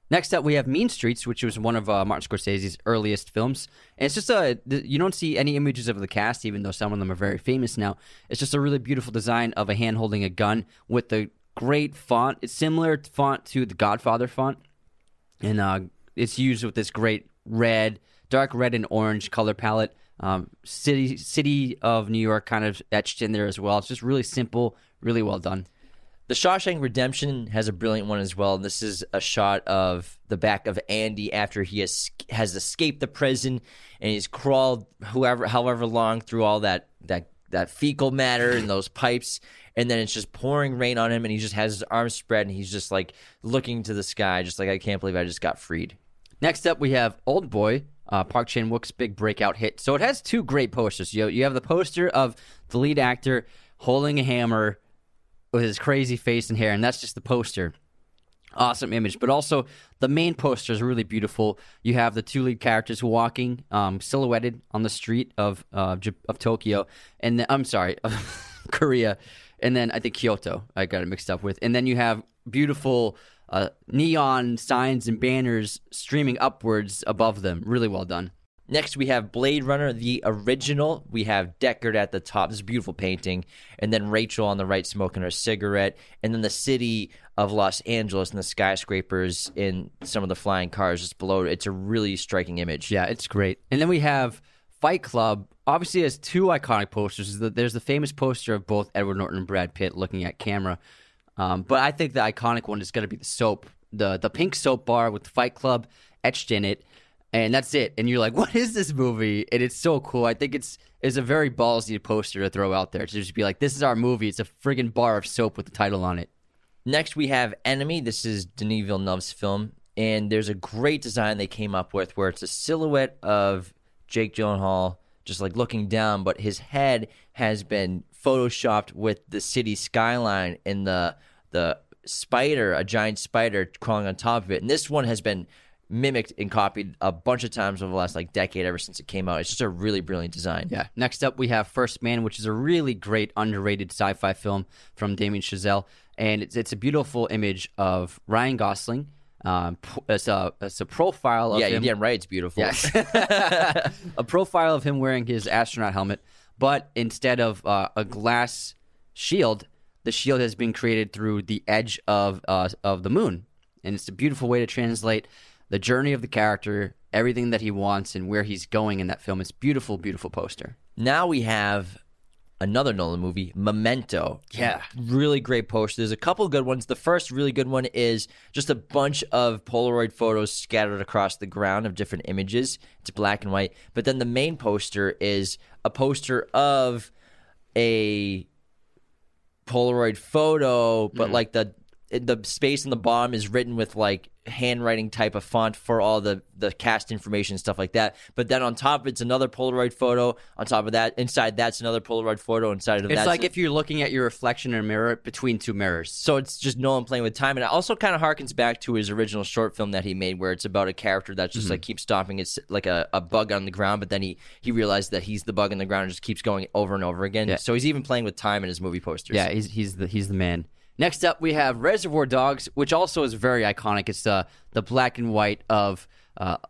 Next up, we have Mean Streets, which was one of Martin Scorsese's earliest films. And it's just you don't see any images of the cast, even though some of them are very famous now. It's just a really beautiful design of a hand holding a gun with the great font. It's similar font to the Godfather font, and it's used with this great dark red and orange color palette. City of New York kind of etched in there as well. It's just really simple, really well done. The Shawshank Redemption has a brilliant one as well. This is a shot of the back of Andy after he has escaped the prison, and he's crawled however long through all that that fecal matter and those pipes, and then it's just pouring rain on him, and he just has his arms spread, and he's just like looking to the sky, just like, I can't believe I just got freed. Next up, we have Old Boy, Park Chan-wook's big breakout hit. So it has two great posters. You have the poster of the lead actor holding a hammer with his crazy face and hair, and that's just the poster. Awesome image. But also, the main poster is really beautiful. You have the two lead characters walking, silhouetted on the street of Tokyo, and then, I'm sorry, of Korea, and then I think Kyoto. I got it mixed up with. And then you have beautiful neon signs and banners streaming upwards above them. Really well done. Next, we have Blade Runner, the original. We have Deckard at the top. This is a beautiful painting. And then Rachel on the right smoking her cigarette. And then the city of Los Angeles and the skyscrapers and some of the flying cars just below. It's a really striking image. Yeah, it's great. And then we have Fight Club. Obviously, it has two iconic posters. There's the famous poster of both Edward Norton and Brad Pitt looking at camera. But I think the iconic one is going to be the soap. The pink soap bar with the Fight Club etched in it. And that's it. And you're like, what is this movie? And it's so cool. I think it's a very ballsy poster to throw out there. To just be like, this is our movie. It's a friggin' bar of soap with the title on it. Next, we have Enemy. This is Denis Villeneuve's film. And there's a great design they came up with where it's a silhouette of Jake Gyllenhaal just like looking down. But his head has been photoshopped with the city skyline and the spider, a giant spider crawling on top of it. And this one has been mimicked and copied a bunch of times over the last like decade, ever since it came out. It's just a really brilliant design. Yeah. Next up, we have First Man, which is a really great underrated sci-fi film from Damien Chazelle, and it's a beautiful image of Ryan Gosling. It's a profile of him. Yeah, right. It's beautiful. Yes. A profile of him wearing his astronaut helmet, but instead of a glass shield, the shield has been created through the edge of the moon, and it's a beautiful way to translate the journey of the character, everything that he wants, and where he's going in that film. Is beautiful, beautiful poster. Now we have another Nolan movie, Memento. Yeah. Really great poster. There's a couple good ones. The first really good one is just a bunch of Polaroid photos scattered across the ground of different images. It's black and white. But then the main poster is a poster of a Polaroid photo, but like the space in the bottom is written with like handwriting type of font for all the cast information and stuff like that. But then on top, it's another Polaroid photo. On top of that, inside that's another Polaroid photo. Inside of that, it's like if you're looking at your reflection in a mirror between two mirrors. So it's just Nolan playing with time, and it also kind of harkens back to his original short film that he made, where it's about a character that just like keeps stopping. It's like a bug on the ground, but then he realized that he's the bug on the ground and just keeps going over and over again. Yeah. So he's even playing with time in his movie posters. Yeah, he's the man. Next up, we have Reservoir Dogs, which also is very iconic. It's the black and white of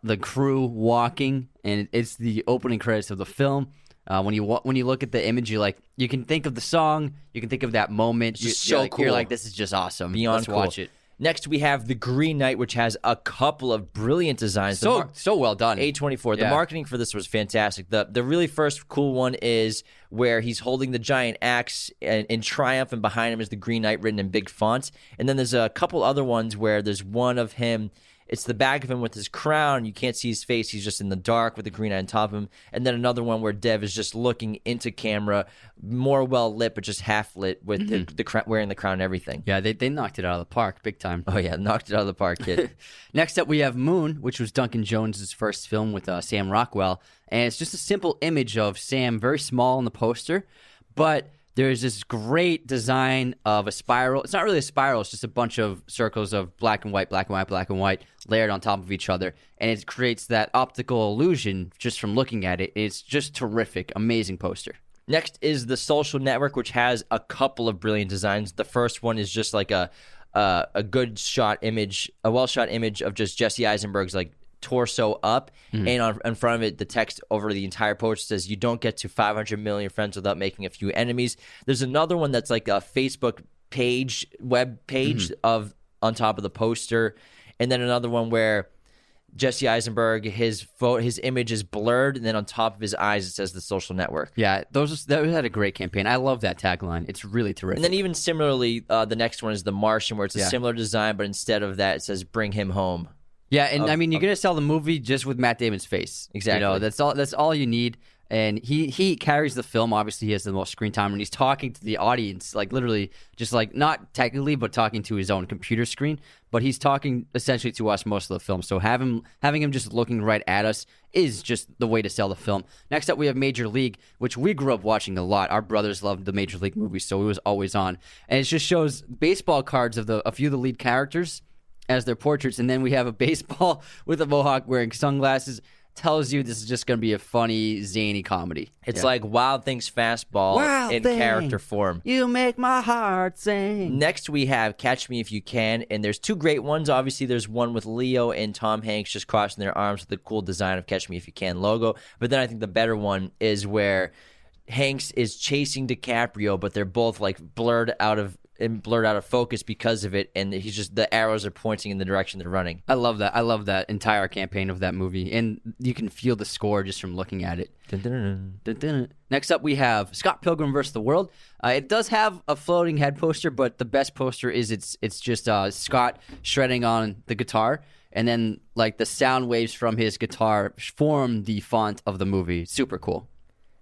the crew walking, and it's the opening credits of the film. When you look at the image, you can think of the song, you can think of that moment. Cool. You're like, this is just awesome. Let's watch it. Next, we have The Green Knight, which has a couple of brilliant designs. So well done. A24. Yeah. The marketing for this was fantastic. The really first cool one is where he's holding the giant axe in triumph, and behind him is The Green Knight written in big fonts. And then there's a couple other ones where there's one of him. It's the back of him with his crown. You can't see his face. He's just in the dark with the green eye on top of him. And then another one where Dev is just looking into camera, more well-lit, but just half-lit with the wearing the crown and everything. Yeah, they knocked it out of the park big time. Oh, yeah, knocked it out of the park, kid. Next up, we have Moon, which was Duncan Jones' first film with Sam Rockwell. And it's just a simple image of Sam, very small on the poster, but there's this great design of a spiral. It's not really a spiral. It's just a bunch of circles of black and white, black and white, black and white layered on top of each other. And it creates that optical illusion just from looking at it. It's just terrific. Amazing poster. Next is The Social Network, which has a couple of brilliant designs. The first one is just like a good shot image, a well-shot image of just Jesse Eisenberg's like torso up, and in front of it the text over the entire poster says, you don't get to 500 million friends without making a few enemies. There's another one that's like a Facebook page, web page of on top of the poster, and then another one where Jesse Eisenberg, his image is blurred, and then on top of his eyes it says The Social Network. Yeah, that had a great campaign. I love that tagline. It's really terrific. And then even similarly, the next one is The Martian, where it's a similar design, but instead of that it says Bring Him Home. Yeah, and you're going to sell the movie just with Matt Damon's face. Exactly. That's all you need. And he carries the film. Obviously, he has the most screen time, and he's talking to the audience, like literally just like not technically, but talking to his own computer screen. But he's talking essentially to us most of the film. So having him just looking right at us is just the way to sell the film. Next up, we have Major League, which we grew up watching a lot. Our brothers loved the Major League movies, so it was always on. And it just shows baseball cards of a few of the lead characters as their portraits. And then we have a baseball with a mohawk wearing sunglasses. Tells you this is just going to be a funny, zany comedy. It's like Wild Things fastball in character form. You make my heart sing. Next we have Catch Me If You Can, and there's two great ones. Obviously, there's one with Leo and Tom Hanks just crossing their arms with the cool design of Catch Me If You Can logo. But then I think the better one is where Hanks is chasing DiCaprio, but they're both like blurred out of focus because of it, and he's just, the arrows are pointing in the direction they're running. I love that entire campaign of that movie, and you can feel the score just from looking at it. Dun, dun, dun, dun, dun. Next up, we have Scott Pilgrim vs. the World. It does have a floating head poster, but the best poster is it's just Scott shredding on the guitar, and then like the sound waves from his guitar form the font of the movie. Super cool.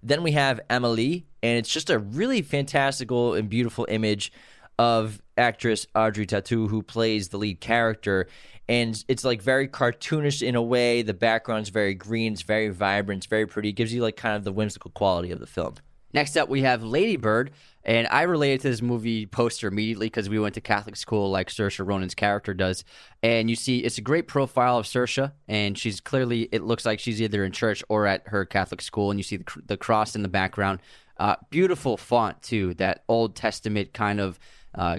Then we have Amelie, and it's just a really fantastical and beautiful image of actress Audrey Tautou, who plays the lead character, and it's like very cartoonish in a way. The background's very green, it's very vibrant, it's very pretty. It gives you like kind of the whimsical quality of the film. Next up, we have Lady Bird, and I related to this movie poster immediately because we went to Catholic school like Saoirse Ronan's character does, and you see it's a great profile of Saoirse, and she's clearly, it looks like she's either in church or at her Catholic school, and you see the cross in the background. Beautiful font too, that Old Testament kind of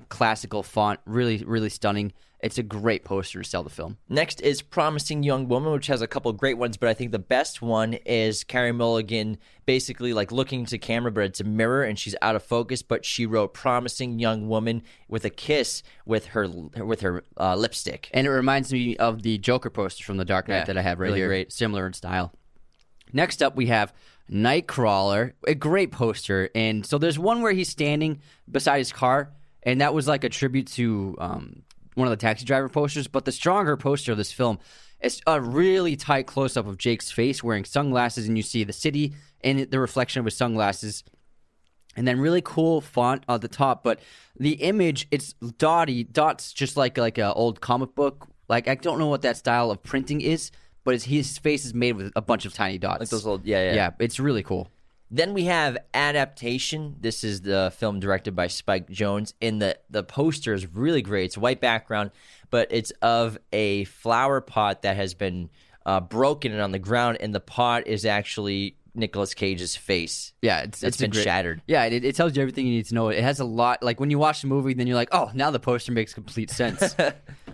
classical font, really, really stunning. It's a great poster to sell the film. Next is Promising Young Woman, which has a couple of great ones, but I think the best one is Carey Mulligan basically like looking to camera, but it's a mirror and she's out of focus, but she wrote Promising Young Woman with a kiss with her lipstick. And it reminds me of the Joker poster from The Dark Knight that I have right really here. Great. Similar in style. Next up, we have Nightcrawler, a great poster. And so there's one where he's standing beside his car, and that was like a tribute to one of the Taxi Driver posters. But the stronger poster of this film is a really tight close-up of Jake's face wearing sunglasses, and you see the city and the reflection of his sunglasses. And then really cool font at the top. But the image, it's dotty, dots just like an old comic book. Like, I don't know what that style of printing is, but his face is made with a bunch of tiny dots. Like those little, yeah, it's really cool. Then we have Adaptation. This is the film directed by Spike Jonze, and the poster is really great. It's a white background, but it's of a flower pot that has been broken and on the ground, and the pot is actually Nicolas Cage's face. Yeah, it's been shattered. Yeah, it tells you everything you need to know. It has a lot. Like when you watch the movie, then you're like, oh, now the poster makes complete sense.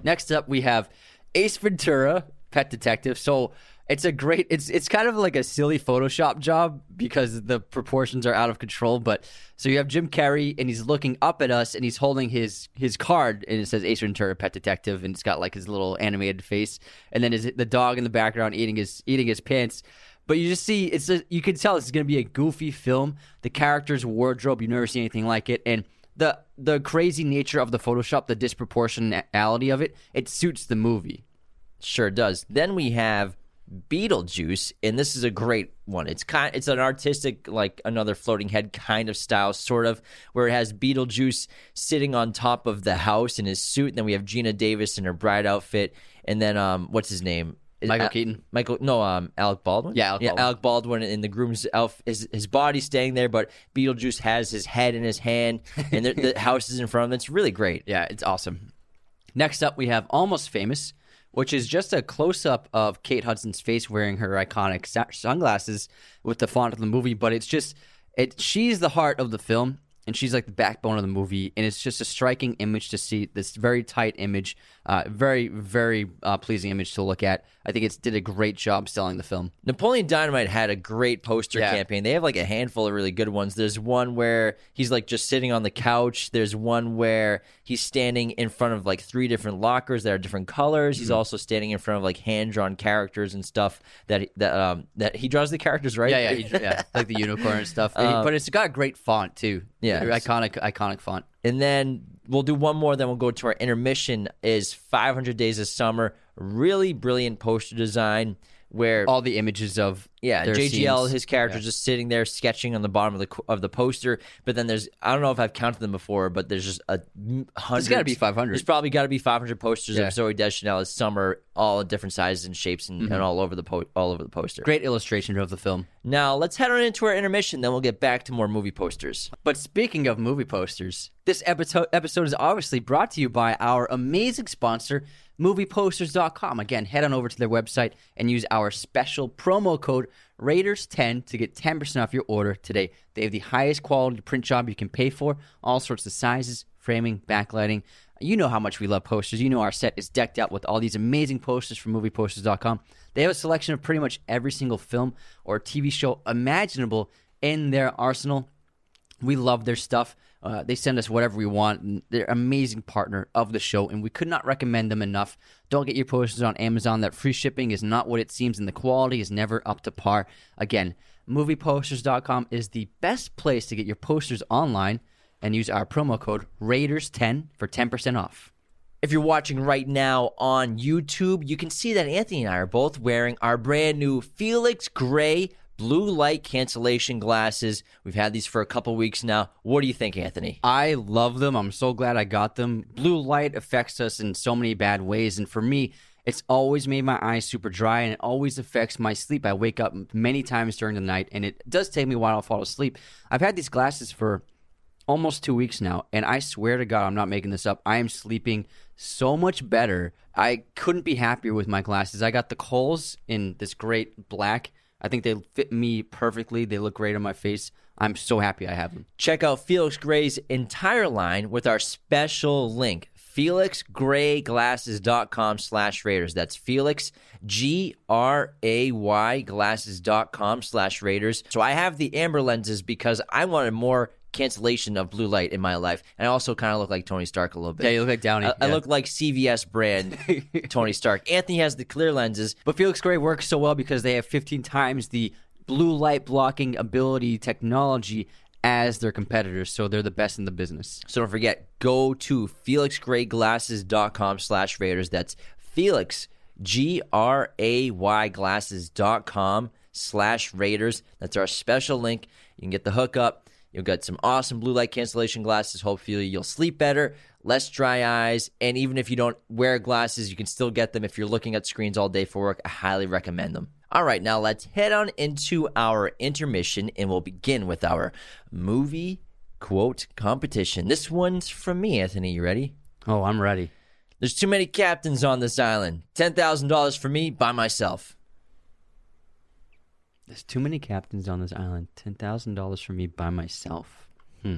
Next up, we have Ace Ventura, Pet Detective. So it's a great, it's kind of like a silly Photoshop job because the proportions are out of control. But so you have Jim Carrey, and he's looking up at us, and he's holding his card, and it says Ace Ventura, Pet Detective, and it's got like his little animated face, and then the dog in the background eating his pants. But you just see, you can tell this is going to be a goofy film. The character's wardrobe, you never see anything like it, and the crazy nature of the Photoshop, the disproportionality of it, it suits the movie. Sure does. Then we have Beetlejuice, and this is a great one. It's an artistic, like another floating head kind of style, sort of, where it has Beetlejuice sitting on top of the house in his suit. And then we have Gina Davis in her bride outfit, and then what's his name? Michael Keaton. Alec Baldwin. Yeah, Alec Baldwin in the groom's outfit. His body's staying there, but Beetlejuice has his head in his hand, and the house is in front of him. It's really great. Yeah, it's awesome. Next up, we have Almost Famous, which is just a close-up of Kate Hudson's face wearing her iconic sunglasses with the font of the movie. But it's just, she's the heart of the film, and she's like the backbone of the movie. And it's just a striking image to see, this very tight image, very, very pleasing image to look at. I think it did a great job selling the film. Napoleon Dynamite had a great poster campaign. They have like a handful of really good ones. There's one where he's like just sitting on the couch. There's one where he's standing in front of like three different lockers that are different colors. Mm-hmm. He's also standing in front of like hand-drawn characters and stuff that he draws the characters, right? Yeah. Like the unicorn and stuff. But it's got a great font too. Yeah. Iconic font. And then we'll do one more, then we'll go to our intermission, is 500 Days of Summer. Really brilliant poster design where all the images of Yeah, JGL, his character, just sitting there sketching on the bottom of the poster. But then there's, I don't know if I've counted them before, but there's just 100. There's got to be 500. There's probably got to be 500 posters of Zooey Deschanel's Summer, all in different sizes and shapes and all over the poster. Great illustration of the film. Now let's head on into our intermission. Then we'll get back to more movie posters. But speaking of movie posters, this episode is obviously brought to you by our amazing sponsor, MoviePosters.com. Again, head on over to their website and use our special promo code Raiders10 to get 10% off your order today. They have the highest quality print job you can pay for, all sorts of sizes, framing, backlighting. You know how much we love posters. You know our set is decked out with all these amazing posters from MoviePosters.com. They have a selection of pretty much every single film or TV show imaginable in their arsenal. We love their stuff. They send us whatever we want. They're an amazing partner of the show, and we could not recommend them enough. Don't get your posters on Amazon. That free shipping is not what it seems, and the quality is never up to par. Again, MoviePosters.com is the best place to get your posters online, and use our promo code Raiders10 for 10% off. If you're watching right now on YouTube, you can see that Anthony and I are both wearing our brand new Felix Gray blue light cancellation glasses. We've had these for a couple weeks now. What do you think, Anthony? I love them. I'm so glad I got them. Blue light affects us in so many bad ways. And for me, it's always made my eyes super dry, and it always affects my sleep. I wake up many times during the night, and it does take me a while to fall asleep. I've had these glasses for almost 2 weeks now, and I swear to God, I'm not making this up. I am sleeping so much better. I couldn't be happier with my glasses. I got the Kohl's in this great black. I think they fit me perfectly. They look great on my face. I'm so happy I have them. Check out Felix Gray's entire line with our special link, felixgrayglasses.com/Raiders. That's Felix, Gray, glasses.com/Raiders. So I have the amber lenses because I wanted more cancellation of blue light in my life, and I also kind of look like Tony Stark a little bit. Yeah, you look like Downey. I look like CVS brand Tony Stark. Anthony has the clear lenses, but Felix Gray works so well because they have 15 times the blue light blocking ability technology as their competitors, so they're the best in the business. So don't forget, go to felixgrayglasses.com/Raiders. That's Felix, Gray, glasses.com/Raiders. That's our special link. You can get the hookup. You'll get some awesome blue light cancellation glasses. Hopefully you'll sleep better, less dry eyes, and even if you don't wear glasses, you can still get them if you're looking at screens all day for work. I highly recommend them. All right, now let's head on into our intermission, and we'll begin with our movie quote competition. This one's from me, Anthony. You ready? Oh, I'm ready. There's too many captains on this island. $10,000 for me by myself. There's too many captains on this island. $10,000 for me by myself. I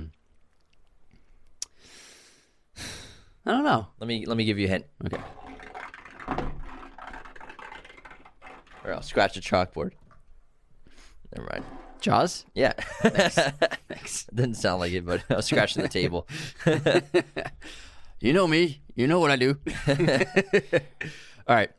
don't know. Let me give you a hint. Okay. Or I'll scratch the chalkboard. Never mind. Jaws? Yeah. Thanks. Didn't sound like it, but I was scratching the table. You know me. You know what I do. All right.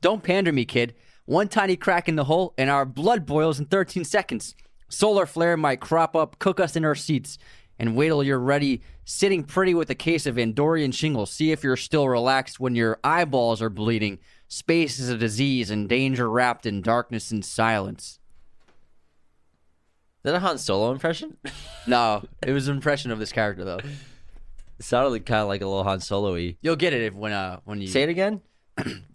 Don't pander me, kid. One tiny crack in the hull, and our blood boils in 13 seconds. Solar flare might crop up, cook us in our seats. And wait till you're ready, sitting pretty with a case of Andorian shingles. See if you're still relaxed when your eyeballs are bleeding. Space is a disease, and danger wrapped in darkness and silence. Is that a Han Solo impression? No, it was an impression of this character, though. It sounded kind of like a little Han Solo-y. You'll get it when you... Say it again?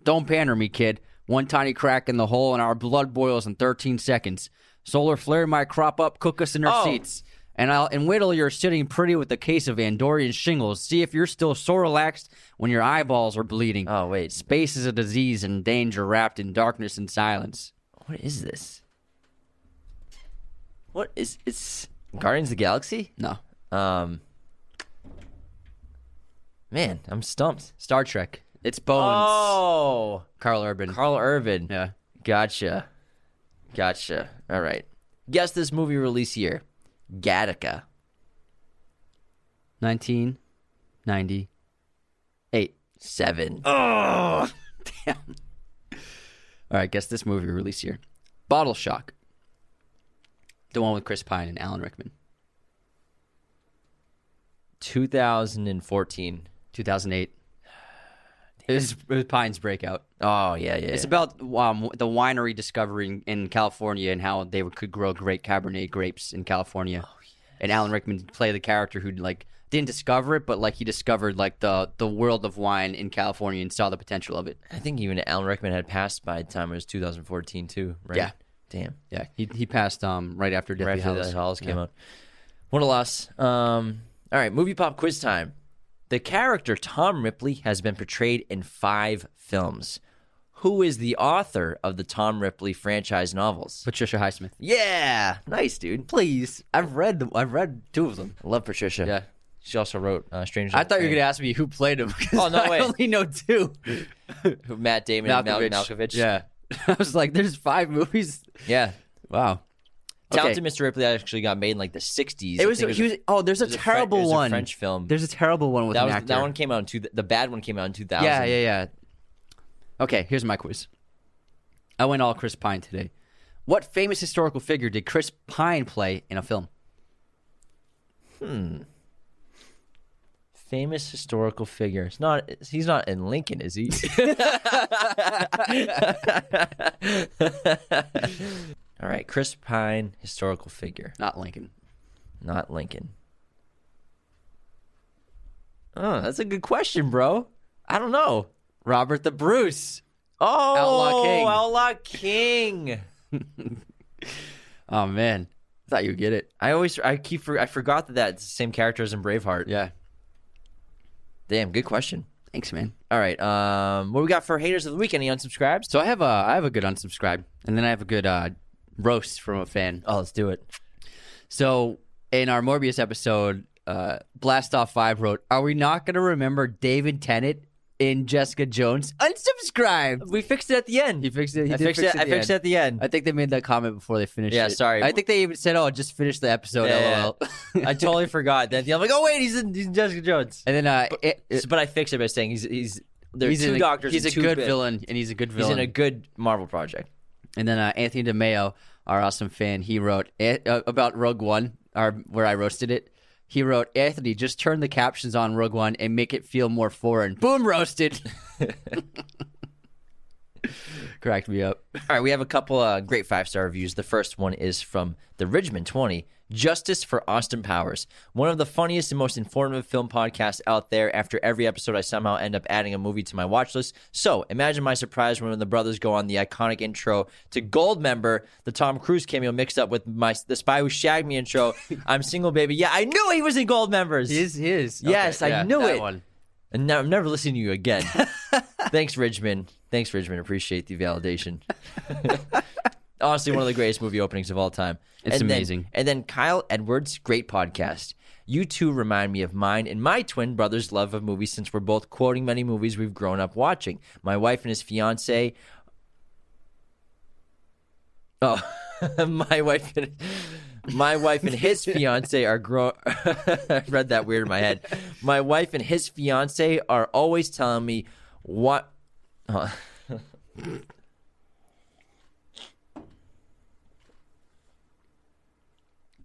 Don't pander me, kid. One tiny crack in the hull, and our blood boils in 13 seconds. Solar flare might crop up, cook us in our seats. And whittle, you're sitting pretty with a case of Andorian shingles. See if you're still so relaxed when your eyeballs are bleeding. Oh, wait. Space is a disease and danger wrapped in darkness and silence. What is this? What is... It's Guardians of the Galaxy? No. Man, I'm stumped. Star Trek. It's Bones. Oh. Carl Urban. Yeah. Gotcha. All right. Guess this movie release year. Gattaca. 1998. 7. Oh. Damn. All right. Guess this movie release year. Bottle Shock. The one with Chris Pine and Alan Rickman. 2014. 2008. It's Pine's Breakout. Oh, yeah. It's about the winery discovery in California and how they could grow great Cabernet grapes in California. Oh, yes. And Alan Rickman played the character who, like, didn't discover it, but, like, he discovered, like, the world of wine in California and saw the potential of it. I think even Alan Rickman had passed by the time it was 2014, too, right? Yeah. Damn. Yeah, he passed right after Deathly Hallows. Came out. What a loss. All right, movie pop quiz time. The character Tom Ripley has been portrayed in 5 films. Who is the author of the Tom Ripley franchise novels? Patricia Highsmith. Yeah, nice dude. Please, I've read 2 of them. I love Patricia. Yeah, she also wrote Stranger. I thought you were gonna ask me who played him. Oh no way! I only know 2. Matt Damon and Malkovich. Yeah, I was like, there's 5 movies. Yeah. Wow. Talented Mr. Ripley actually got made in like the 60s. There's a French film. There's a terrible one with that actor. That one came out the bad one came out in 2000. Yeah. Okay, here's my quiz. I went all Chris Pine today. What famous historical figure did Chris Pine play in a film? Famous historical figure. He's not in Lincoln, is he? All right, Chris Pine, historical figure. Not Lincoln. Oh, that's a good question, bro. I don't know. Robert the Bruce. Oh, Outlaw King. Oh, man. I thought you'd get it. I forgot that's the same character as in Braveheart. Yeah. Damn, good question. Thanks, man. All right. What we got for haters of the week? Any unsubscribes? So I have a good unsubscribe, and then I have a good roast from a fan. Oh, let's do it. So in our Morbius episode, Blastoff 5 wrote, "Are we not going to remember David Tennant in Jessica Jones?" Unsubscribe. We fixed it at the end. I fixed it at the end. I think they made that comment before they finished it. Yeah, sorry. I think they even said, "Oh, just finish the episode." Yeah, LOL. I totally forgot that. I'm like, "Oh wait, he's in Jessica Jones." And then but I fixed it by saying he's two doctors. He's a good villain. He's in a good Marvel project. And then Anthony DeMeo, our awesome fan, he wrote about Rogue One, where I roasted it. He wrote, "Anthony, just turn the captions on Rogue One and make it feel more foreign." Boom, roasted. Cracked me up. All right, we have a couple great 5-star reviews. The first one is from the Ridgeman 20. Justice for Austin Powers. "One of the funniest and most informative film podcasts out there. After every episode, I somehow end up adding a movie to my watch list. So imagine my surprise when the brothers go on the iconic intro to Goldmember, the Tom Cruise cameo mixed up with the Spy Who Shagged Me intro. I'm Single Baby." Yeah, I knew he was in Goldmember. He is. Yes, okay, I knew that. One. And now I'm never listening to you again. Thanks, Ridgeman. Appreciate the validation. Honestly, one of the greatest movie openings of all time. It's amazing. And then Kyle Edwards, great podcast. "You two remind me of mine and my twin brother's love of movies since we're both quoting many movies we've grown up watching. My wife and his fiancé... Oh, my wife and his fiancé are grown..." I read that weird in my head. "My wife and his fiancé are always telling me what..." Oh.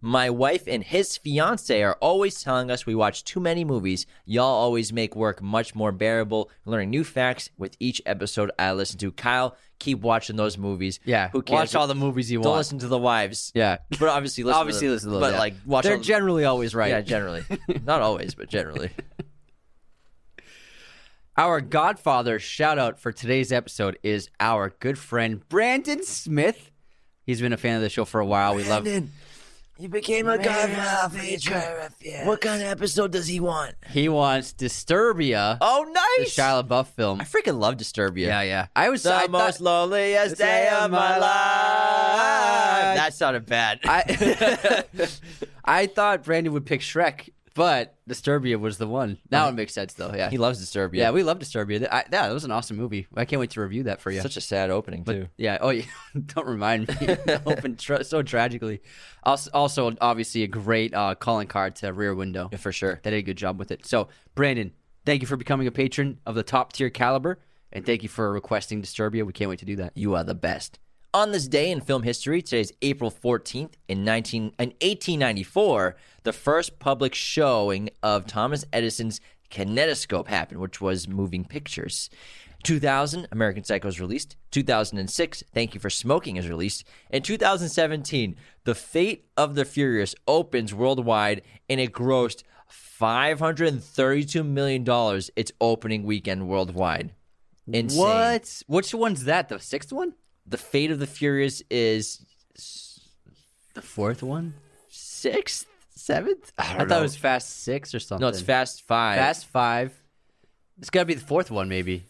"My wife and his fiancé are always telling us we watch too many movies. Y'all always make work much more bearable. Learning new facts with each episode I listen to." Kyle, keep watching those movies. Yeah, who cares? Watch all the movies you want. Don't listen to the wives. Yeah, but obviously listen to them. But yeah. Like, watch. They're generally always right. Yeah, generally, not always, but generally. Our Godfather shout out for today's episode is our good friend Brandon Smith. He's been a fan of the show for a while. We love him. "You became a godfather. What kind of episode does he want?" He wants Disturbia. Oh, nice! The Shia LaBeouf film. I freaking love Disturbia. Yeah. I thought, loneliest day of my life. That sounded bad. I thought Brandon would pick Shrek, but Disturbia was the one. That one makes sense, though. Yeah, he loves Disturbia. Yeah, we love Disturbia. That was an awesome movie. I can't wait to review that for you. Such a sad opening, too. Yeah. Oh, yeah. Don't remind me. It opened so tragically. Also, obviously, a great calling card to Rear Window. Yeah, for sure. They did a good job with it. So, Brandon, thank you for becoming a patron of the top-tier caliber, and thank you for requesting Disturbia. We can't wait to do that. You are the best. On this day in film history, today's April 14th, in 1894, the first public showing of Thomas Edison's kinetoscope happened, which was moving pictures. 2000, American Psycho is released. 2006, Thank You for Smoking is released. In 2017, The Fate of the Furious opens worldwide, and it grossed $532 million its opening weekend worldwide. Insane. What? Which one's that? The sixth one? The Fate of the Furious is... the fourth one? Sixth? Seventh? I thought it was Fast Six or something. No, it's Fast Five. Fast Five. It's got to be the fourth one, maybe.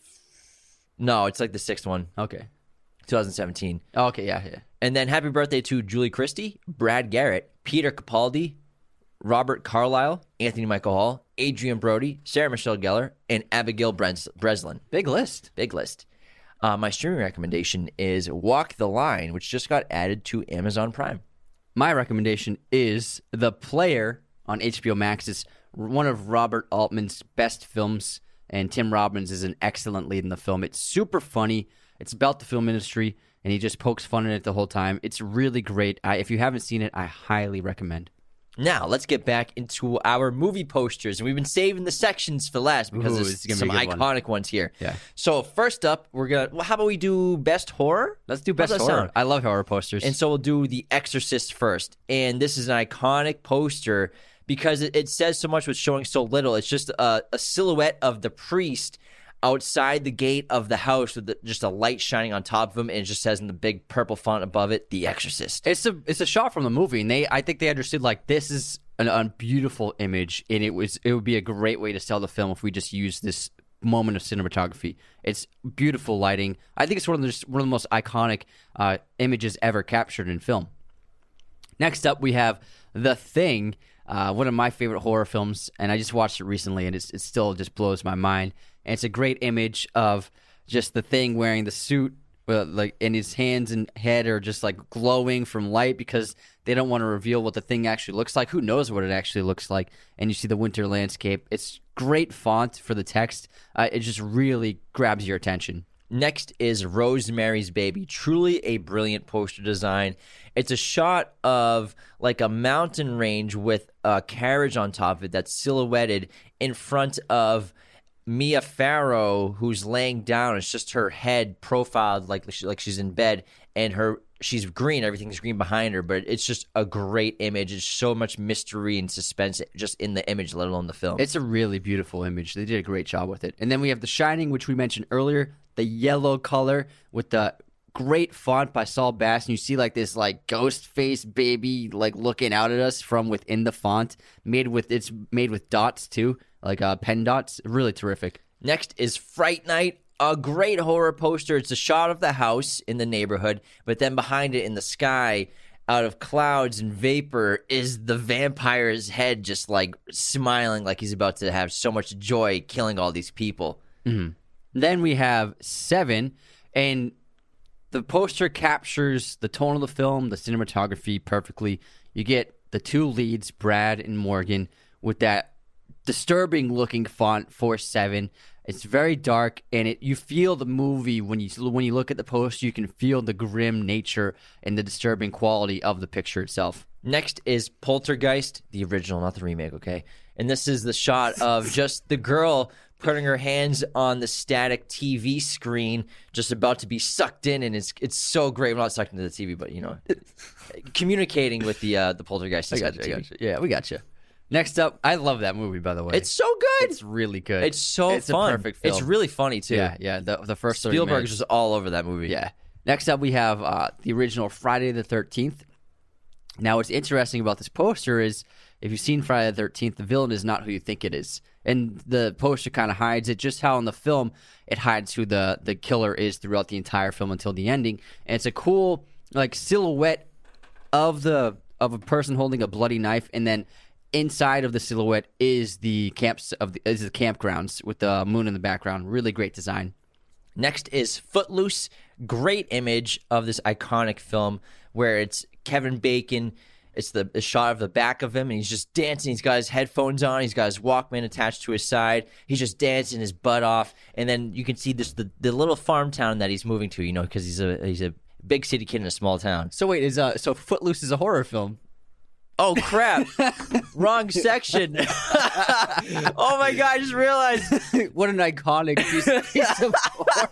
No, it's like the sixth one. Okay. 2017. Oh, okay, yeah. And then happy birthday to Julie Christie, Brad Garrett, Peter Capaldi, Robert Carlyle, Anthony Michael Hall, Adrian Brody, Sarah Michelle Gellar, and Abigail Breslin. Big list. My streaming recommendation is Walk the Line, which just got added to Amazon Prime. My recommendation is The Player on HBO Max. It's one of Robert Altman's best films, and Tim Robbins is an excellent lead in the film. It's super funny. It's about the film industry, and he just pokes fun at it the whole time. It's really great. If you haven't seen it, I highly recommend. Now, let's get back into our movie posters. And we've been saving the sections for last because there's some iconic ones here. Yeah. So first up, we're going to... well, how about we do best horror? Let's do best horror. Sound? I love horror posters. And so we'll do The Exorcist first. And this is an iconic poster because it says so much with showing so little. It's just a silhouette of the priest outside the gate of the house with just a light shining on top of him, and it just says in the big purple font above it, The Exorcist. It's a shot from the movie, and I think they understood, like, this is a beautiful image, and it would be a great way to sell the film if we just use this moment of cinematography. It's beautiful lighting. I think it's one of the most iconic images ever captured in film. Next up, we have The Thing, one of my favorite horror films, and I just watched it recently, and it still just blows my mind. And it's a great image of just the thing wearing the suit, like, and his hands and head are just like glowing from light because they don't want to reveal what the thing actually looks like. Who knows what it actually looks like? And you see the winter landscape. It's great font for the text. It just really grabs your attention. Next is Rosemary's Baby. Truly a brilliant poster design. It's a shot of like a mountain range with a carriage on top of it that's silhouetted in front of Mia Farrow, who's laying down. It's just her head profiled like she's in bed, and she's green. Everything's green behind her, but it's just a great image. It's so much mystery and suspense just in the image, let alone the film. It's a really beautiful image. They did a great job with it. And then we have The Shining, which we mentioned earlier, the yellow color with the great font by Saul Bass, and you see like this like ghost face baby like looking out at us from within the font. It's made with dots too, like pen dots. Really terrific. Next is Fright Night, a great horror poster. It's a shot of the house in the neighborhood, but then behind it in the sky, out of clouds and vapor, is the vampire's head just like smiling, like he's about to have so much joy killing all these people. Mm-hmm. Then we have Seven, and the poster captures the tone of the film, the cinematography perfectly. You get the two leads, Brad and Morgan, with that disturbing-looking font for Seven. It's very dark, and you feel the movie when you look at the poster. You can feel the grim nature and the disturbing quality of the picture itself. Next is Poltergeist, the original, not the remake, okay? And this is the shot of just the girl putting her hands on the static TV screen, just about to be sucked in, and it's so great. We're not sucked into the TV, but, you know, communicating with the poltergeist inside the TV. Yeah, we got you. Next up, I love that movie, by the way. It's so good. It's really good. It's so fun. It's a perfect film. It's really funny, too. Yeah, the first Spielberg's just all over that movie. Yeah. Next up, we have the original Friday the 13th. Now, what's interesting about this poster is, if you've seen Friday the 13th, the villain is not who you think it is. And the poster kind of hides it, just how in the film it hides who the killer is throughout the entire film until the ending. And it's a cool like silhouette of a person holding a bloody knife, and then inside of the silhouette is the campgrounds with the moon in the background. Really great design. Next is Footloose. Great image of this iconic film where it's Kevin Bacon. It's the shot of the back of him, and he's just dancing. He's got his headphones on. He's got his Walkman attached to his side. He's just dancing his butt off. And then you can see this the little farm town that he's moving to, you know, because he's a big city kid in a small town. So wait, so Footloose is a horror film? Oh, crap. Wrong section. Oh my God, I just realized. What an iconic piece of porn.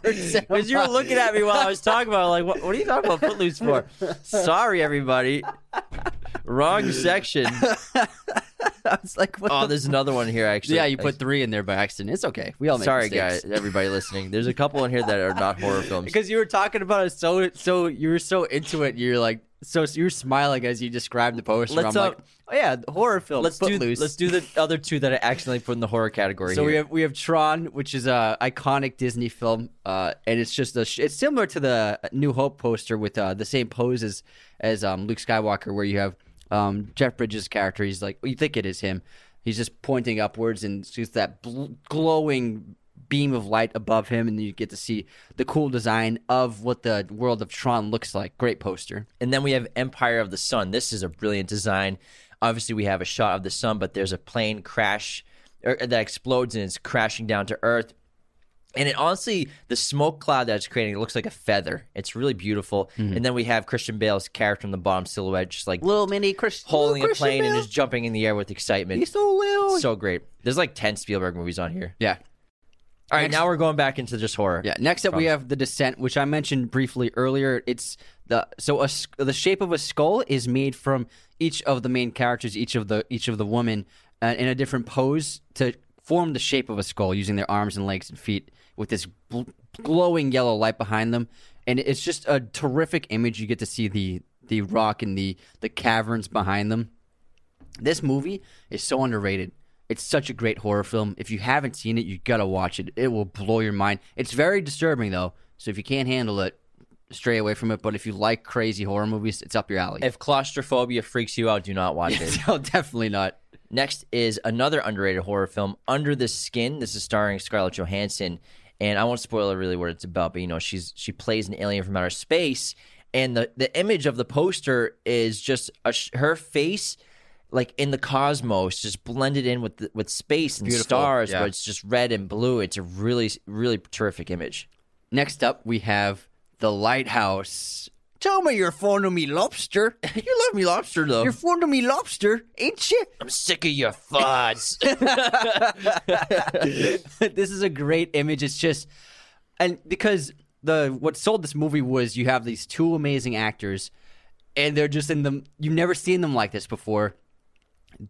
Because you were looking at me while I was talking about it, like, what are you talking about Footloose for? Sorry, everybody. Wrong section. I was like, what there's another one here, actually. Yeah, you put three in there by accident. It's okay. We all make mistakes. Sorry, guys, everybody listening. There's a couple in here that are not horror films. Because you were talking about it, so you were so into it, you're like, so you were smiling as you described the poster. I'm like, oh yeah, horror film. Let's do the other two that I accidentally put in the horror category. So here. we have Tron, which is an iconic Disney film, and it's just it's similar to the New Hope poster with the same poses as Luke Skywalker, where you have Jeff Bridges' character. He's like, well, you think it is him. He's just pointing upwards, and it's just that glowing beam of light above him, and you get to see the cool design of what the world of Tron looks like. Great poster. And then we have Empire of the Sun. This is a brilliant design. Obviously, we have a shot of the sun, but there's a plane crash that explodes, and it's crashing down to Earth. And it honestly, the smoke cloud that it's creating, it looks like a feather. It's really beautiful. Mm-hmm. And then we have Christian Bale's character in the bottom silhouette, just like little mini Christian, holding a plane and just jumping in the air with excitement. He's so little. So great. There's like 10 Spielberg movies on here. Yeah. All right, now we're going back into just horror. Yeah. Next up, we have The Descent, which I mentioned briefly earlier. It's the shape of a skull is made from each of the main characters, each of the women, in a different pose to form the shape of a skull using their arms and legs and feet with this glowing yellow light behind them. And it's just a terrific image. You get to see the rock and the caverns behind them. This movie is so underrated. It's such a great horror film. If you haven't seen it, you gotta watch it. It will blow your mind. It's very disturbing, though, so if you can't handle it, stray away from it. But if you like crazy horror movies, it's up your alley. If claustrophobia freaks you out, do not watch it. No, definitely not. Next is another underrated horror film, Under the Skin. This is starring Scarlett Johansson, and I won't spoil really what it's about, but you know, she plays an alien from outer space, and the image of the poster is just her face, like in the cosmos, just blended in with space and beautiful stars, yeah. But it's just red and blue. It's a really, really terrific image. Next up, we have The Lighthouse. Tell me you're fond of me lobster. You love me lobster, though. You're fond of me lobster, ain't you? I'm sick of your fuds. This is a great image. It's just, and because what sold this movie was you have these two amazing actors, and they're just in them. You've never seen them like this before.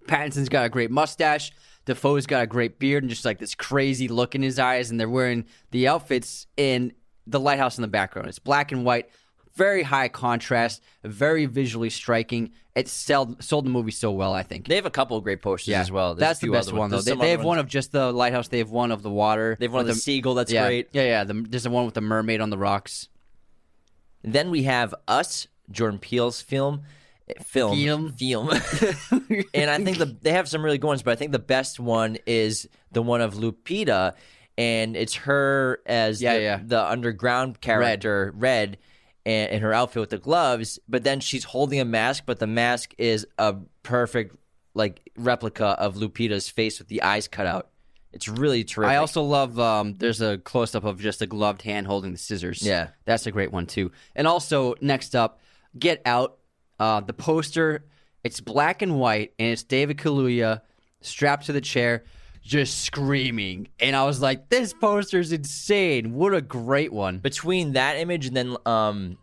Pattinson's got a great mustache. Defoe's got a great beard and just like this crazy look in his eyes. And they're wearing the outfits in the lighthouse in the background. It's black and white, very high contrast, very visually striking. It sold the movie so well, I think. They have a couple of great posters as well. That's the best one, though. They have one of just the lighthouse. They have one of the water. They have one of the seagull. That's great. Yeah, yeah. There's the one with the mermaid on the rocks. Then we have Us, Jordan Peele's film. And I think they have some really good ones, but I think the best one is the one of Lupita, and it's her as the underground character Red, and in her outfit with the gloves, but then she's holding a mask, but the mask is a perfect like replica of Lupita's face with the eyes cut out. It's really terrific. I also love there's a close-up of just a gloved hand holding the scissors. Yeah, that's a great one too. And also next up, Get Out. The poster, it's black and white, and it's David Kaluuya strapped to the chair, just screaming. And I was like, this poster's insane. What a great one. Between that image and then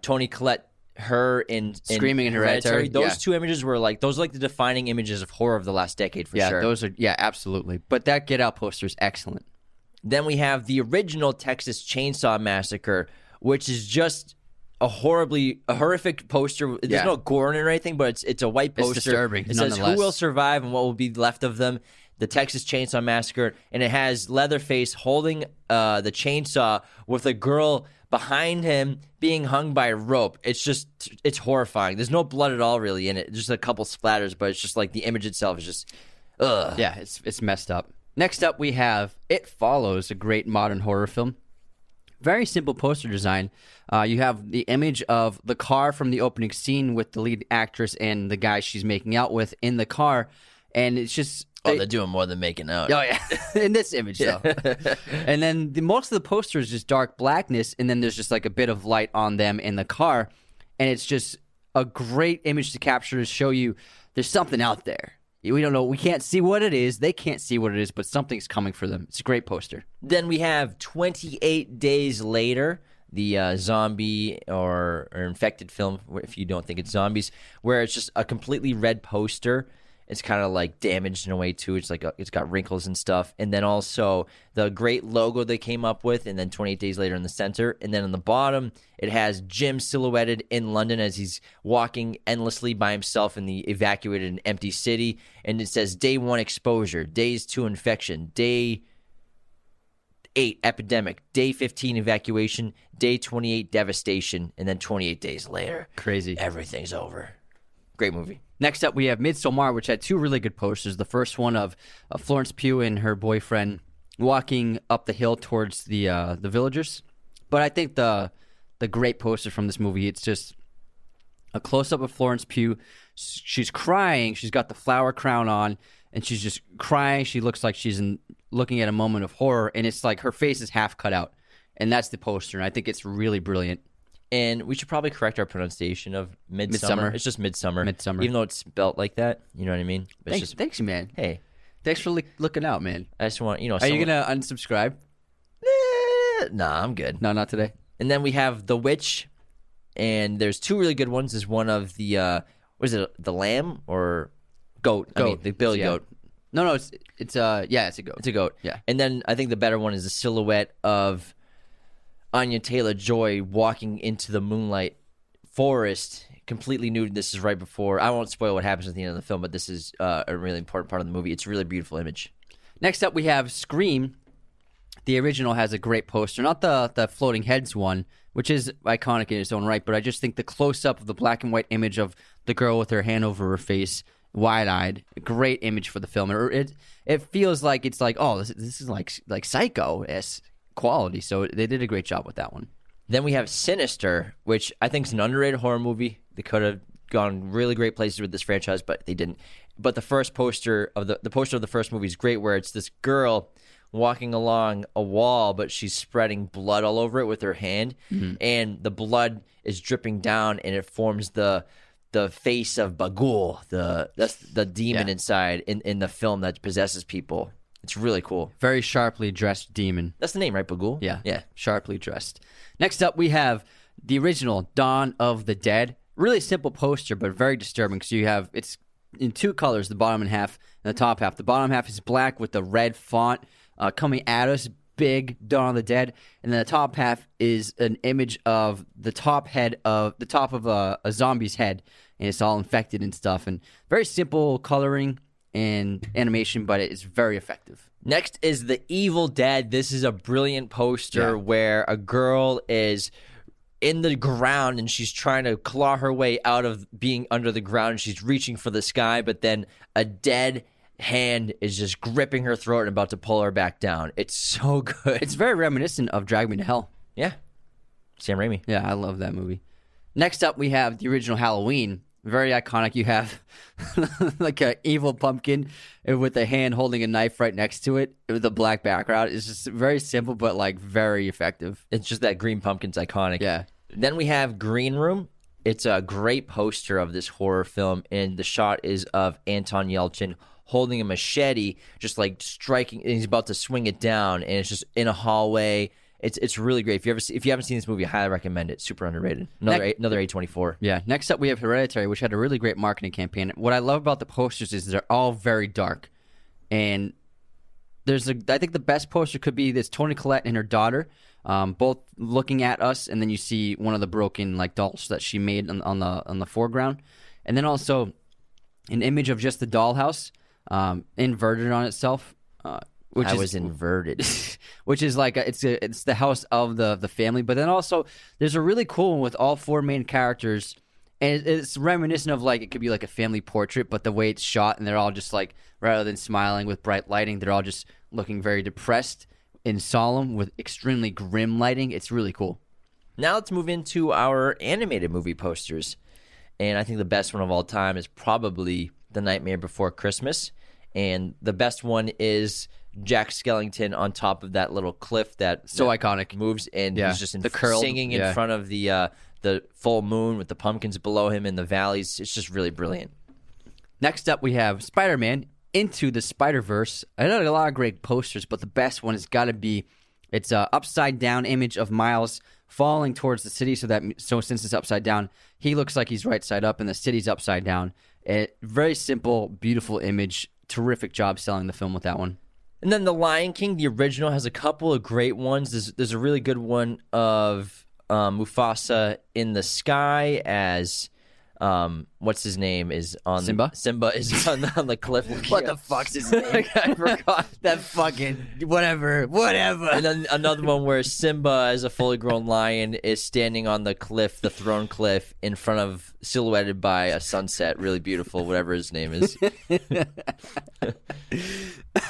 Toni Collette, her in Screaming in Hereditary. Those two images were like, those are like the defining images of horror of the last decade for sure. Yeah, absolutely. But that Get Out poster is excellent. Then we have the original Texas Chainsaw Massacre, which is just a horrific poster. There's no gore in it or anything, but it's a white poster. It's disturbing. It says who will survive and what will be left of them. The Texas Chainsaw Massacre, and it has Leatherface holding the chainsaw with a girl behind him being hung by a rope. It's horrifying. There's no blood at all really in it. Just a couple splatters, but it's just like the image itself is just ugh. Yeah, it's messed up. Next up we have It Follows, a great modern horror film. Very simple poster design. You have the image of the car from the opening scene with the lead actress and the guy she's making out with in the car, and it's just they're doing more than making out. Oh yeah, in this image though. And then most of the poster is just dark blackness, and then there's just like a bit of light on them in the car, and it's just a great image to capture to show you there's something out there. We don't know. We can't see what it is. They can't see what it is, but something's coming for them. It's a great poster. Then we have 28 Days Later, the zombie or infected film, if you don't think it's zombies, where it's just a completely red poster. It's kind of like damaged in a way too. It's like it's got wrinkles and stuff. And then also the great logo they came up with, and then 28 Days Later in the center. And then on the bottom, it has Jim silhouetted in London as he's walking endlessly by himself in the evacuated and empty city. And it says day 1 exposure, days 2 infection, day 8 epidemic, day 15 evacuation, day 28 devastation, and then 28 days later. Crazy. Everything's over. Great movie. Next up, we have Midsommar, which had two really good posters. The first one of Florence Pugh and her boyfriend walking up the hill towards the villagers. But I think the great poster from this movie, it's just a close-up of Florence Pugh. She's crying. She's got the flower crown on, and she's just crying. She looks like she's looking at a moment of horror, and it's like her face is half cut out. And that's the poster, and I think it's really brilliant. And we should probably correct our pronunciation of Midsummer. It's just Midsummer. Midsummer. Even though it's spelled like that, you know what I mean? It's thanks, man. Hey. Thanks for looking out, man. I just want, you know. Are you going to unsubscribe? Nah, I'm good. No, not today. And then we have The Witch. And there's two really good ones. There's one of the, what is it, the lamb or goat? Goat. I mean, the billy goat. No, it's a goat. It's a goat. Yeah. And then I think the better one is the silhouette of Anya Taylor-Joy walking into the moonlight forest completely nude. This is right before. I won't spoil what happens at the end of the film, but this is a really important part of the movie. It's a really beautiful image. Next up, we have Scream. The original has a great poster. Not the floating heads one, which is iconic in its own right, but I just think the close-up of the black and white image of the girl with her hand over her face, wide-eyed, a great image for the film. It feels like it's like, oh, this is like Psycho-esque quality, so they did a great job with that one. Then we have Sinister, which I think is an underrated horror movie. They could have gone really great places with this franchise, but they didn't. But the first poster of the poster of the first movie is great, where it's this girl walking along a wall, but she's spreading blood all over it with her hand, and the blood is dripping down, and it forms the face of Bagul, that's the demon inside in the film that possesses people. It's really cool. Very sharply dressed demon. That's the name, right, Bagul? Yeah. Sharply dressed. Next up, we have the original Dawn of the Dead. Really simple poster, but very disturbing because you have it's in two colors, the bottom and half and the top half. The bottom half is black with the red font coming at us, big Dawn of the Dead. And then the top half is an image of the top of a zombie's head, and it's all infected and stuff. And very simple coloring and animation, but it's very effective. Next is The Evil Dead. This is a brilliant poster where a girl is in the ground and she's trying to claw her way out of being under the ground, and she's reaching for the sky, but then a dead hand is just gripping her throat and about to pull her back down. It's so good. It's very reminiscent of Drag Me to Hell. Yeah. Sam Raimi. Yeah, I love that movie. Next up, we have the original Halloween. Very iconic. You have like an evil pumpkin with a hand holding a knife right next to it with a black background. It's just very simple, but like very effective. It's just that green pumpkin's iconic. Yeah. Then we have Green Room. It's a great poster of this horror film, and the shot is of Anton Yelchin holding a machete, just like striking, and he's about to swing it down, and it's just in a hallway. It's really great. If you haven't seen this movie, I highly recommend it. Super underrated. Another A24. Yeah. Next up, we have Hereditary, which had a really great marketing campaign. What I love about the posters is they're all very dark, and I think the best poster could be this Toni Collette and her daughter, both looking at us, and then you see one of the broken like dolls that she made on the foreground, and then also an image of just the dollhouse inverted on itself. Which was inverted, which is like it's the house of the family. But then also there's a really cool one with all four main characters, and it's reminiscent of like it could be like a family portrait, but the way it's shot, and they're all just like rather than smiling with bright lighting, they're all just looking very depressed and solemn with extremely grim lighting. It's really cool. Now let's move into our animated movie posters, and I think the best one of all time is probably The Nightmare Before Christmas, and the best one is Jack Skellington on top of that little cliff that so iconic moves, and he's just singing in front of the full moon with the pumpkins below him in the valleys. It's just really brilliant. Next up, we have Spider-Man Into the Spider-Verse. I know a lot of great posters, but the best one has got to be, it's an upside-down image of Miles falling towards the city. So since it's upside down, he looks like he's right side up, and the city's upside down. Very simple, beautiful image. Terrific job selling the film with that one. And then The Lion King, the original, has a couple of great ones. There's a really good one of Mufasa in the sky as... what's his name is on Simba? Simba is on the cliff. What the fuck's his name? I forgot that fucking whatever. And then another one where Simba as a fully grown lion is standing on the cliff, the throne cliff, in front of, silhouetted by a sunset. Really beautiful, whatever his name is.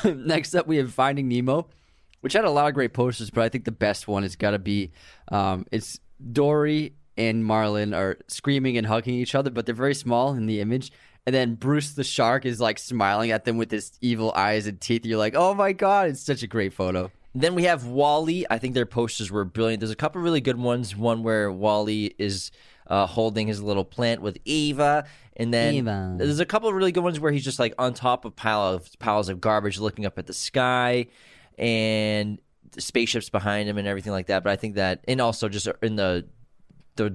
Next up, we have Finding Nemo, which had a lot of great posters, but I think the best one has got to be, it's Dory and Marlin are screaming and hugging each other, but they're very small in the image. And then Bruce the shark is like smiling at them with his evil eyes and teeth. You're like, oh my God, it's such a great photo. Then we have Wall-E. I think their posters were brilliant. There's a couple really good ones. One where Wall-E is holding his little plant with Eva. And then Eva. There's a couple really good ones where he's just like on top of piles of garbage looking up at the sky. And the spaceships behind him and everything like that. But I think that, and also just in the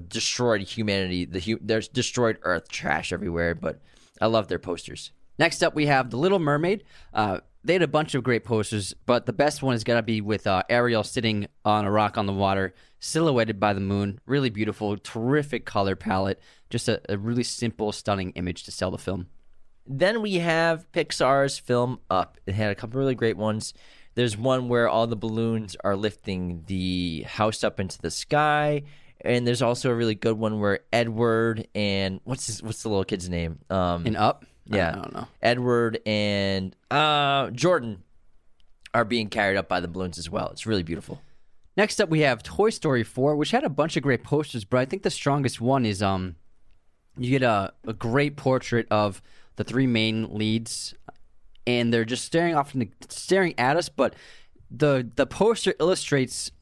destroyed humanity, there's destroyed Earth, trash everywhere, but I love their posters. Next up, we have The Little Mermaid. They had a bunch of great posters, but the best one is going to be with Ariel sitting on a rock on the water, silhouetted by the moon. Really beautiful, terrific color palette. Just a really simple, stunning image to sell the film. Then we have Pixar's film Up. It had a couple really great ones. There's one where all the balloons are lifting the house up into the sky. And there's also a really good one where Edward and what's the little kid's name? In Up? Yeah. I don't know. Edward and Jordan are being carried up by the balloons as well. It's really beautiful. Next up, we have Toy Story 4, which had a bunch of great posters, but I think the strongest one is you get a great portrait of the three main leads, and they're just staring at us, but the poster illustrates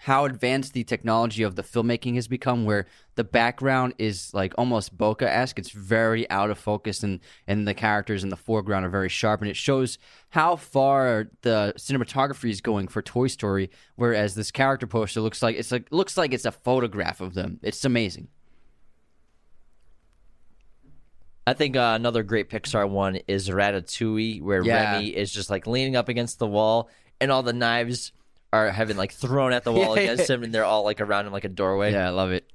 how advanced the technology of the filmmaking has become, where the background is like almost bokeh-esque. It's very out of focus, and the characters in the foreground are very sharp, and it shows how far the cinematography is going for Toy Story, whereas this character poster looks like it's a photograph of them. It's amazing. I think another great Pixar one is Ratatouille, where Remy is just like leaning up against the wall, and all the knives are having like thrown at the wall against him, and they're all like around him like a doorway. Yeah, I love it.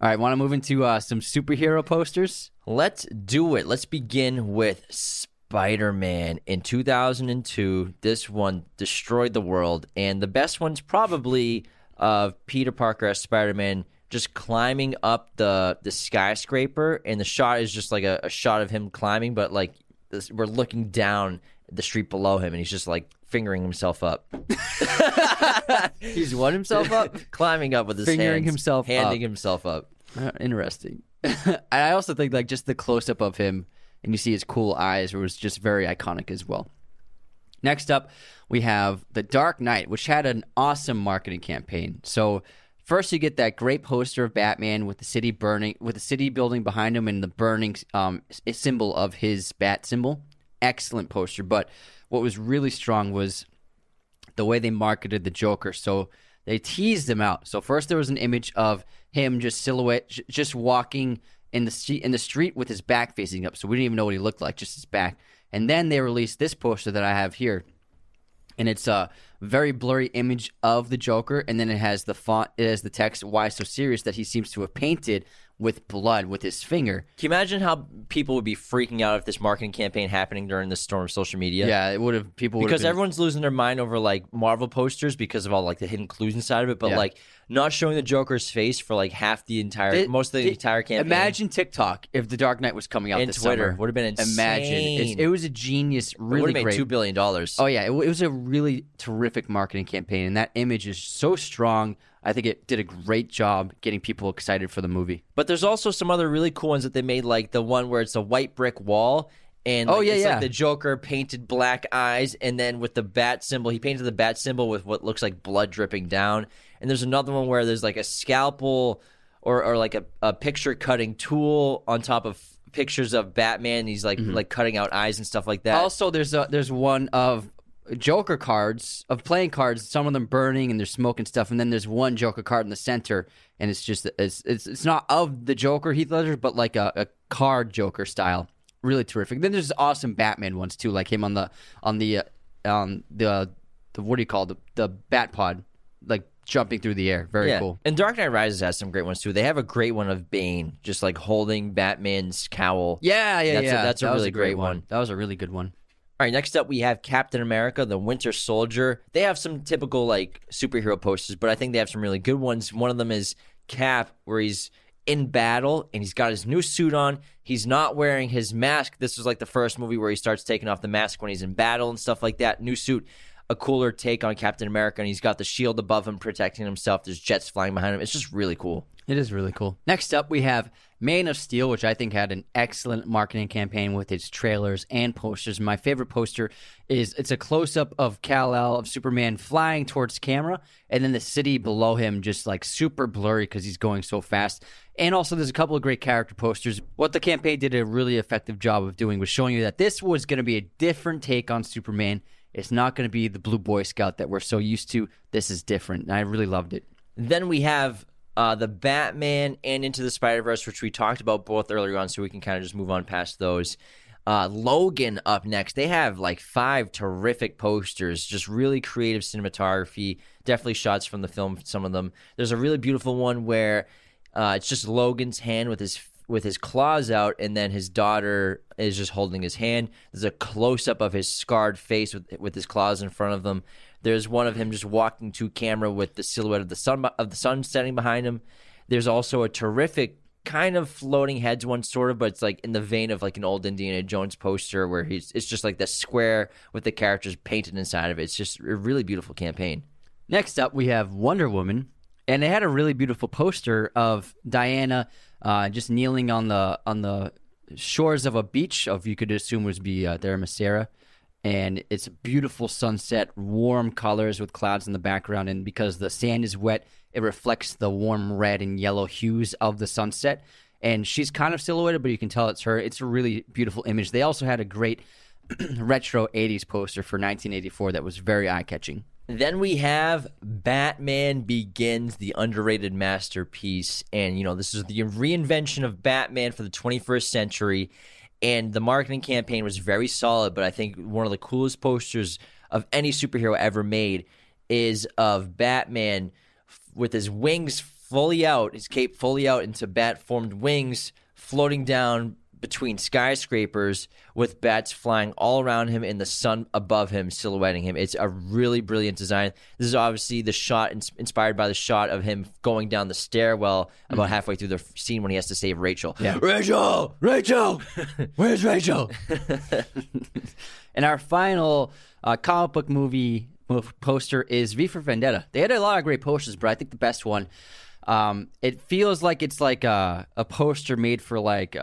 All right, want to move into some superhero posters? Let's do it. Let's begin with Spider-Man in 2002. This one destroyed the world, and the best one's probably of Peter Parker as Spider-Man just climbing up the skyscraper, and the shot is just like a shot of him climbing, but like we're looking down the street below him, and he's just like fingering himself up. He's what himself up? Climbing up with his fingering hands, himself handing up. Himself up. Interesting. I also think like just the close-up of him, and you see his cool eyes, was just very iconic as well. Next up, we have The Dark Knight, which had an awesome marketing campaign. So first, you get that great poster of Batman with the city burning, with the city building behind him, and the burning symbol of his bat symbol. Excellent poster, but what was really strong was the way they marketed the Joker. So they teased him out. So first there was an image of him just silhouette, just walking in the street with his back facing up. So we didn't even know what he looked like, just his back. And then they released this poster that I have here, and it's a very blurry image of the Joker, and then it has the font, it has the text, "Why so serious?" that he seems to have painted with blood with his finger. Can you imagine how people would be freaking out if this marketing campaign happening during the storm of social media? Yeah, it would have. People would have, because everyone's losing their mind over like Marvel posters because of all like the hidden clues inside of it, but like not showing the Joker's face for like half the entire, most of the entire campaign. Imagine TikTok if The Dark Knight was coming out and this Twitter summer. Would have been insane. Imagine it was a genius, really would have made great. $2 billion. Oh yeah, it was a really terrific marketing campaign, and that image is so strong. I think it did a great job getting people excited for the movie. But there's also some other really cool ones that they made, like the one where it's a white brick wall, and like, like the Joker painted black eyes, and then with the bat symbol, he painted the bat symbol with what looks like blood dripping down. And there's another one where there's like a scalpel or like a picture cutting tool on top of pictures of Batman. He's like like cutting out eyes and stuff like that. Also, there's one of Joker cards, of playing cards, some of them burning and they're smoking stuff, and then there's one Joker card in the center, and it's just it's not of the Joker Heath Ledger, but like a card Joker style. Really terrific. Then there's awesome Batman ones too, like him on the what do you call the Bat Pod, like jumping through the air. Very cool. And Dark Knight Rises has some great ones too. They have a great one of Bane just like holding Batman's cowl. That's a really great one. That was a really good one. All right, next up we have Captain America, the Winter Soldier. They have some typical like superhero posters, but I think they have some really good ones. One of them is Cap, where he's in battle and he's got his new suit on. He's not wearing his mask. This is like the first movie where he starts taking off the mask when he's in battle and stuff like that. New suit, a cooler take on Captain America, and he's got the shield above him protecting himself. There's jets flying behind him. It's just really cool. It is really cool. Next up, we have Man of Steel, which I think had an excellent marketing campaign with its trailers and posters. My favorite poster is it's a close-up of Kal-El, of Superman, flying towards camera, and then the city below him just like super blurry because he's going so fast. And also there's a couple of great character posters. What the campaign did a really effective job of doing was showing you that this was going to be a different take on Superman. It's not going to be the blue Boy Scout that we're so used to. This is different, and I really loved it. Then we have the Batman and Into the Spider-Verse, which we talked about both earlier on, so we can kind of just move on past those. Logan up next. They have like 5 terrific posters, just really creative cinematography, definitely shots from the film, some of them. There's a really beautiful one where it's just Logan's hand with his claws out, and then his daughter is just holding his hand. There's a close-up of his scarred face with his claws in front of them. There's one of him just walking to camera with the silhouette of the sun setting behind him. There's also a terrific kind of floating heads one, sort of, but it's like in the vein of like an old Indiana Jones poster where it's just like that square with the characters painted inside of it. It's just a really beautiful campaign. Next up, we have Wonder Woman, and they had a really beautiful poster of Diana just kneeling on the shores of a beach of, you could assume would be Dharmasera. And it's a beautiful sunset, warm colors with clouds in the background. And because the sand is wet, it reflects the warm red and yellow hues of the sunset. And she's kind of silhouetted, but you can tell it's her. It's a really beautiful image. They also had a great retro 80s poster for 1984 that was very eye-catching. Then we have Batman Begins, the underrated masterpiece. And, you know, this is the reinvention of Batman for the 21st century. And the marketing campaign was very solid, but I think one of the coolest posters of any superhero ever made is of Batman with his wings fully out, his cape fully out into bat-formed wings, floating down between skyscrapers with bats flying all around him and the sun above him, silhouetting him. It's a really brilliant design. This is obviously the shot inspired by the shot of him going down the stairwell about halfway through the scene when he has to save Rachel. Yeah. Rachel! Where's Rachel? And our final comic book movie poster is V for Vendetta. They had a lot of great posters, but I think the best one, it feels like it's like a poster made for like...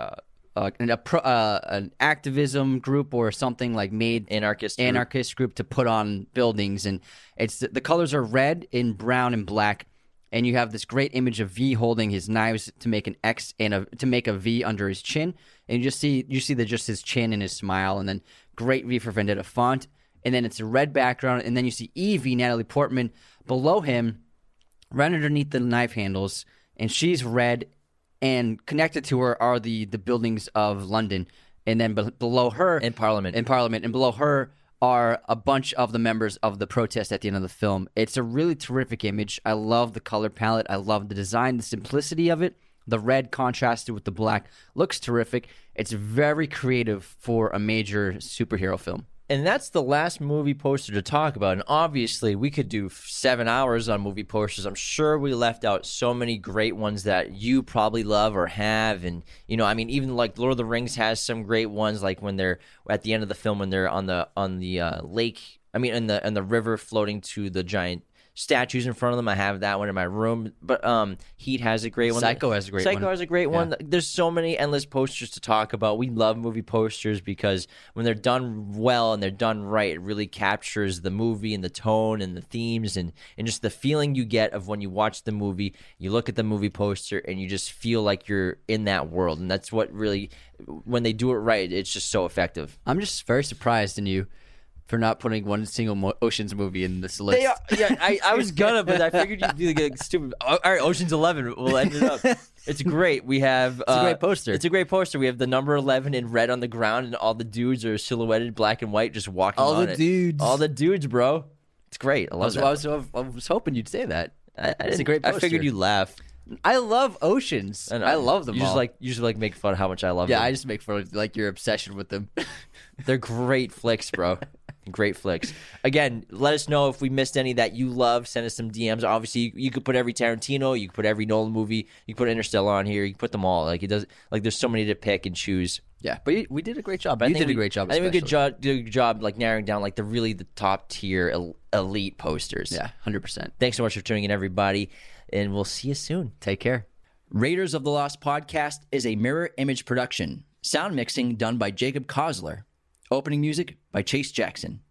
an activism group or something, like made anarchist group to put on buildings, and it's the colors are red and brown and black, and you have this great image of V holding his knives to make an X and to make a V under his chin, and you see his chin and his smile, and then great V for Vendetta font, and then it's a red background, and then you see Evie, Natalie Portman, below him, right underneath the knife handles, and she's red. And connected to her are the buildings of London. And then below her... in Parliament. And below her are a bunch of the members of the protest at the end of the film. It's a really terrific image. I love the color palette. I love the design, the simplicity of it. The red contrasted with the black looks terrific. It's very creative for a major superhero film. And that's the last movie poster to talk about. And obviously, we could do 7 hours on movie posters. I'm sure we left out so many great ones that you probably love or have. And, you know, I mean, even like Lord of the Rings has some great ones, like when they're at the end of the film, when they're on the lake, I mean, in the river floating to the giant statues in front of them. I have that one in my room. But Heat has a great one. Psycho has a great one. Psycho has a great one. There's so many endless posters to talk about. We love movie posters because when they're done well and they're done right, it really captures the movie and the tone and the themes and just the feeling you get of when you watch the movie, you look at the movie poster, and you just feel like you're in that world. And that's what really, when they do it right, it's just so effective. I'm just very surprised in you for not putting one single Ocean's movie in this list. I was gonna, but I figured you'd be like stupid. All right, Ocean's 11 will end it up. It's great. We have it's a great poster. It's a great poster. We have the number 11 in red on the ground, and all the dudes are silhouetted, black and white, just walking. All the dudes, bro. It's great. I love that. I was hoping you'd say that. It's a great poster. I figured you'd laugh. I love Oceans. I love them. You just make fun of how much I love them. Yeah, I just make fun of like your obsession with them. They're great flicks, bro. Great flicks. Again, let us know if we missed any that you love. Send us some DMs. Obviously, you could put every Tarantino, you could put every Nolan movie, you could put Interstellar on here, you could put them all. Like it does. Like there's so many to pick and choose. Yeah, but we did a great job. I think we did a good job like narrowing down like the top tier elite posters. Yeah, 100%. Thanks so much for tuning in, everybody, and we'll see you soon. Take care. Raiders of the Lost Podcast is a Mirror Image production. Sound mixing done by Jacob Kozler. Opening music by Chase Jackson.